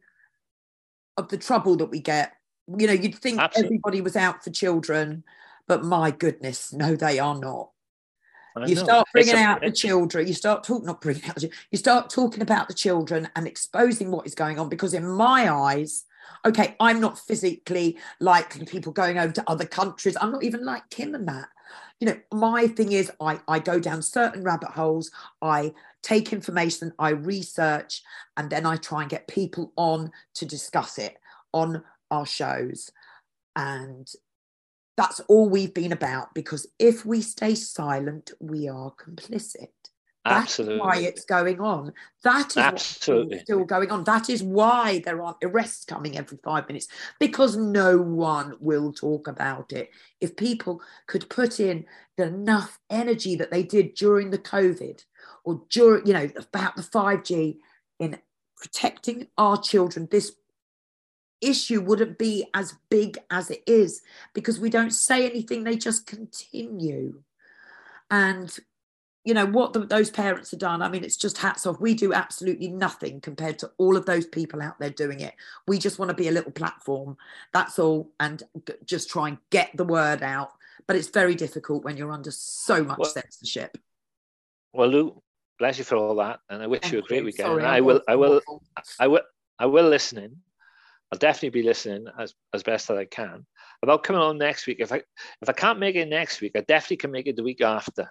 of the trouble that we get. You know, you'd think Absolutely. everybody was out for children, but my goodness, no, they are not. I you know. start bringing a, out the children, you start talking, not bringing out the children, you start talking about the children and exposing what is going on, because in my eyes, okay, I'm not physically like people going over to other countries. I'm not even like Kim and that. You know, my thing is I, I go down certain rabbit holes, I take information, I research, and then I try and get people on to discuss it on our shows, and that's all we've been about, because if we stay silent we are complicit. Absolutely. That's why it's going on. That is absolutely still going on. That is why there aren't arrests coming every five minutes, because no one will talk about it. If people could put in enough energy that they did during the COVID or during, you know, about the five G, in protecting our children, this issue wouldn't be as big as it is, because we don't say anything, they just continue. And you know what the, those parents have done, I mean, it's just hats off. We do absolutely nothing compared to all of those people out there doing it. We just want to be a little platform, that's all, and just try and get the word out. But it's very difficult when you're under so much well, censorship. Well, Lou, bless you for all that, and I wish Thank you a great you. weekend. Sorry, and I will, I will, I will, I will listen in. I'll definitely be listening as as best as I can. About coming on next week, if I if I can't make it next week, I definitely can make it the week after.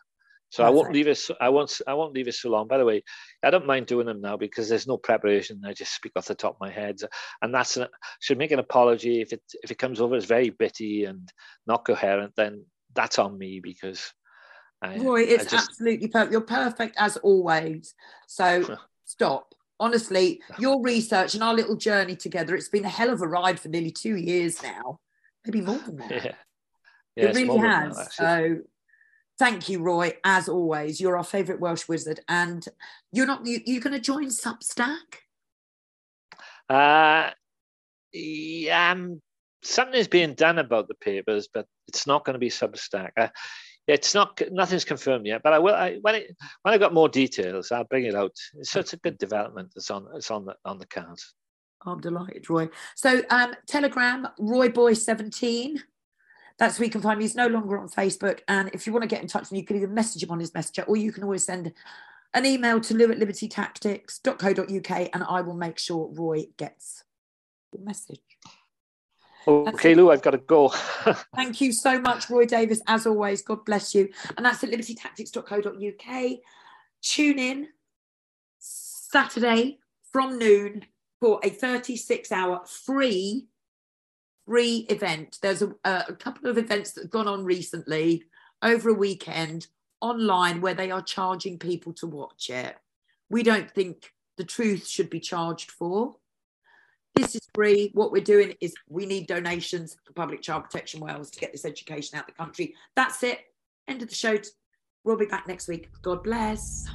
So That's I won't right. leave it. So, I won't. I won't leave it so long. By the way, I don't mind doing them now because there's no preparation. I just speak off the top of my head, and that's an, should make an apology if it if it comes over as very bitty and not coherent. Then that's on me because I, Roy, it's I just... absolutely perfect. You're perfect as always. So stop. Honestly, your research and our little journey together—it's been a hell of a ride for nearly two years now, maybe more than that. Yeah, yeah it really has. That, so. Thank you, Roy, as always. You're our favourite Welsh wizard, and you're not. You, you're going to join Substack? Uh, yeah, um, something is being done about the papers, but it's not going to be Substack. Uh, it's not. Nothing's confirmed yet, but I will. I, when it, when I got more details, I'll bring it out. So it's a good development. It's on. It's on the on the cards. I'm delighted, Roy. So, um, Telegram, Roy Boy seventeen. That's where you can find me. He's no longer on Facebook. And if you want to get in touch with me, you can either message him on his messenger, or you can always send an email to lou at liberty tactics dot co dot uk, and I will make sure Roy gets the message. Okay, Lou, I've got to go. Thank you so much, Roy Davies, as always. God bless you. And that's at liberty tactics dot co dot uk. Tune in Saturday from noon for a thirty-six hour free free event. There's a, a couple of events that have gone on recently over a weekend online where they are charging people to watch it. We don't think the truth should be charged for. This is free. What we're doing is we need donations for Public Child Protection Wales to get this education out of the country. That's it. End of the show. We'll be back next week. God bless.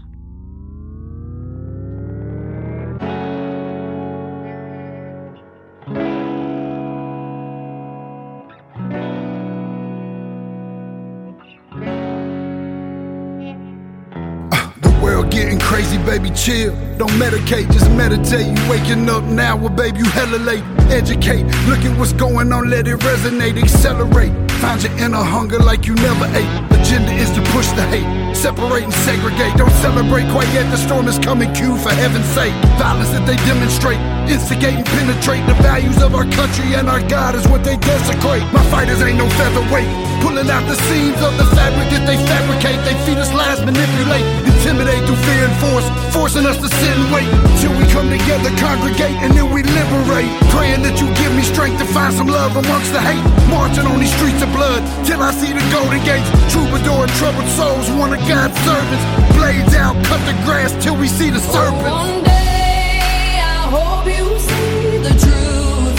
Crazy, baby, chill. Don't medicate, just meditate. You waking up now, well, babe, you hella late. Educate, look at what's going on, let it resonate, accelerate. Find your inner hunger like you never ate. Agenda is to push the hate, separate and segregate. Don't celebrate quite yet, the storm is coming, Q, for heaven's sake. Violence that they demonstrate, instigate and penetrate. The values of our country and our God is what they desecrate. My fighters ain't no featherweight, pulling out the seams of the fabric that they fabricate. They feed us lies, manipulate, intimidate through fear and force, forcing us to sit and wait till we come together, congregate, and then we liberate. Praying that you give me strength to find some love amongst the hate. Marching on these streets of blood till I see the golden gates. Troubadour and troubled souls, one of God's servants. Blades out, cut the grass till we see the serpent. Oh, one day I hope you see the truth.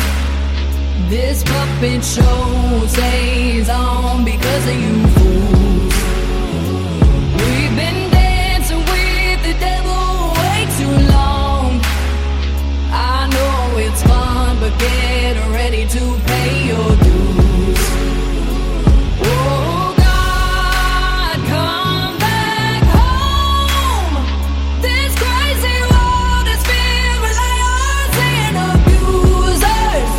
This puppet show stays on because of you fools. We've been but get ready to pay your dues. Oh God, come back home. This crazy world is filled with liars and abusers.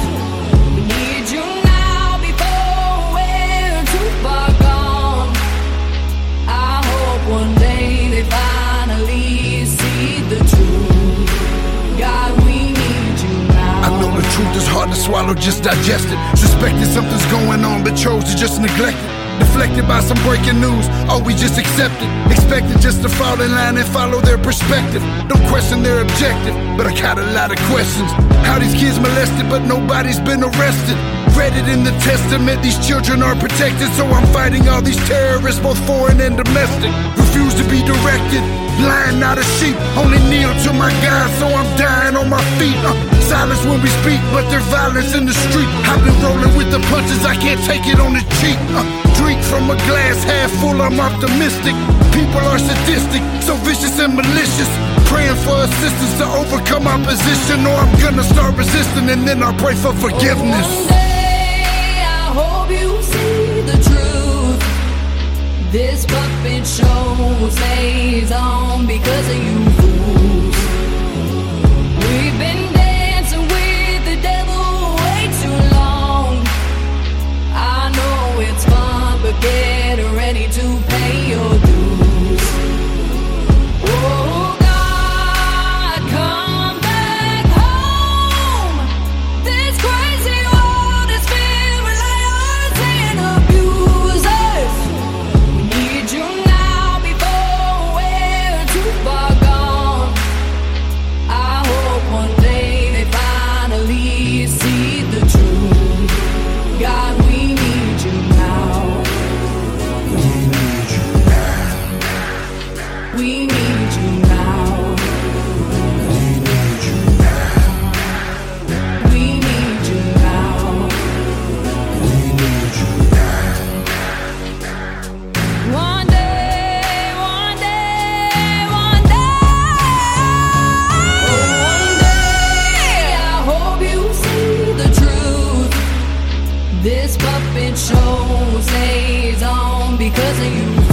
We need you now before we're too far gone. I hope one day they finally see the truth. God, truth is hard to swallow, just digest it. Suspected something's going on, but chose to just neglect it. Deflected by some breaking news, oh, we just accept it. Expected just to fall in line and follow their perspective. Don't question their objective, but I got a lot of questions. How these kids molested, but nobody's been arrested. Read it in the testament, these children are protected. So I'm fighting all these terrorists, both foreign and domestic. Refuse to be directed, lying not a sheep. Only kneel to my God, so I'm dying on my feet. uh, Silence when we speak, but there's violence in the street. I've been rolling with the punches, I can't take it on the cheek. uh, Drink from a glass half full, I'm optimistic. People are sadistic, so vicious and malicious. Praying for assistance to overcome opposition, or I'm gonna start resisting, and then I pray for forgiveness. Oh, one day I hope you see the truth. This puppet show stays on because of you fools. We've been dancing with the devil way too long. I know it's fun, but get ready to pay your dues. Oh, because of you.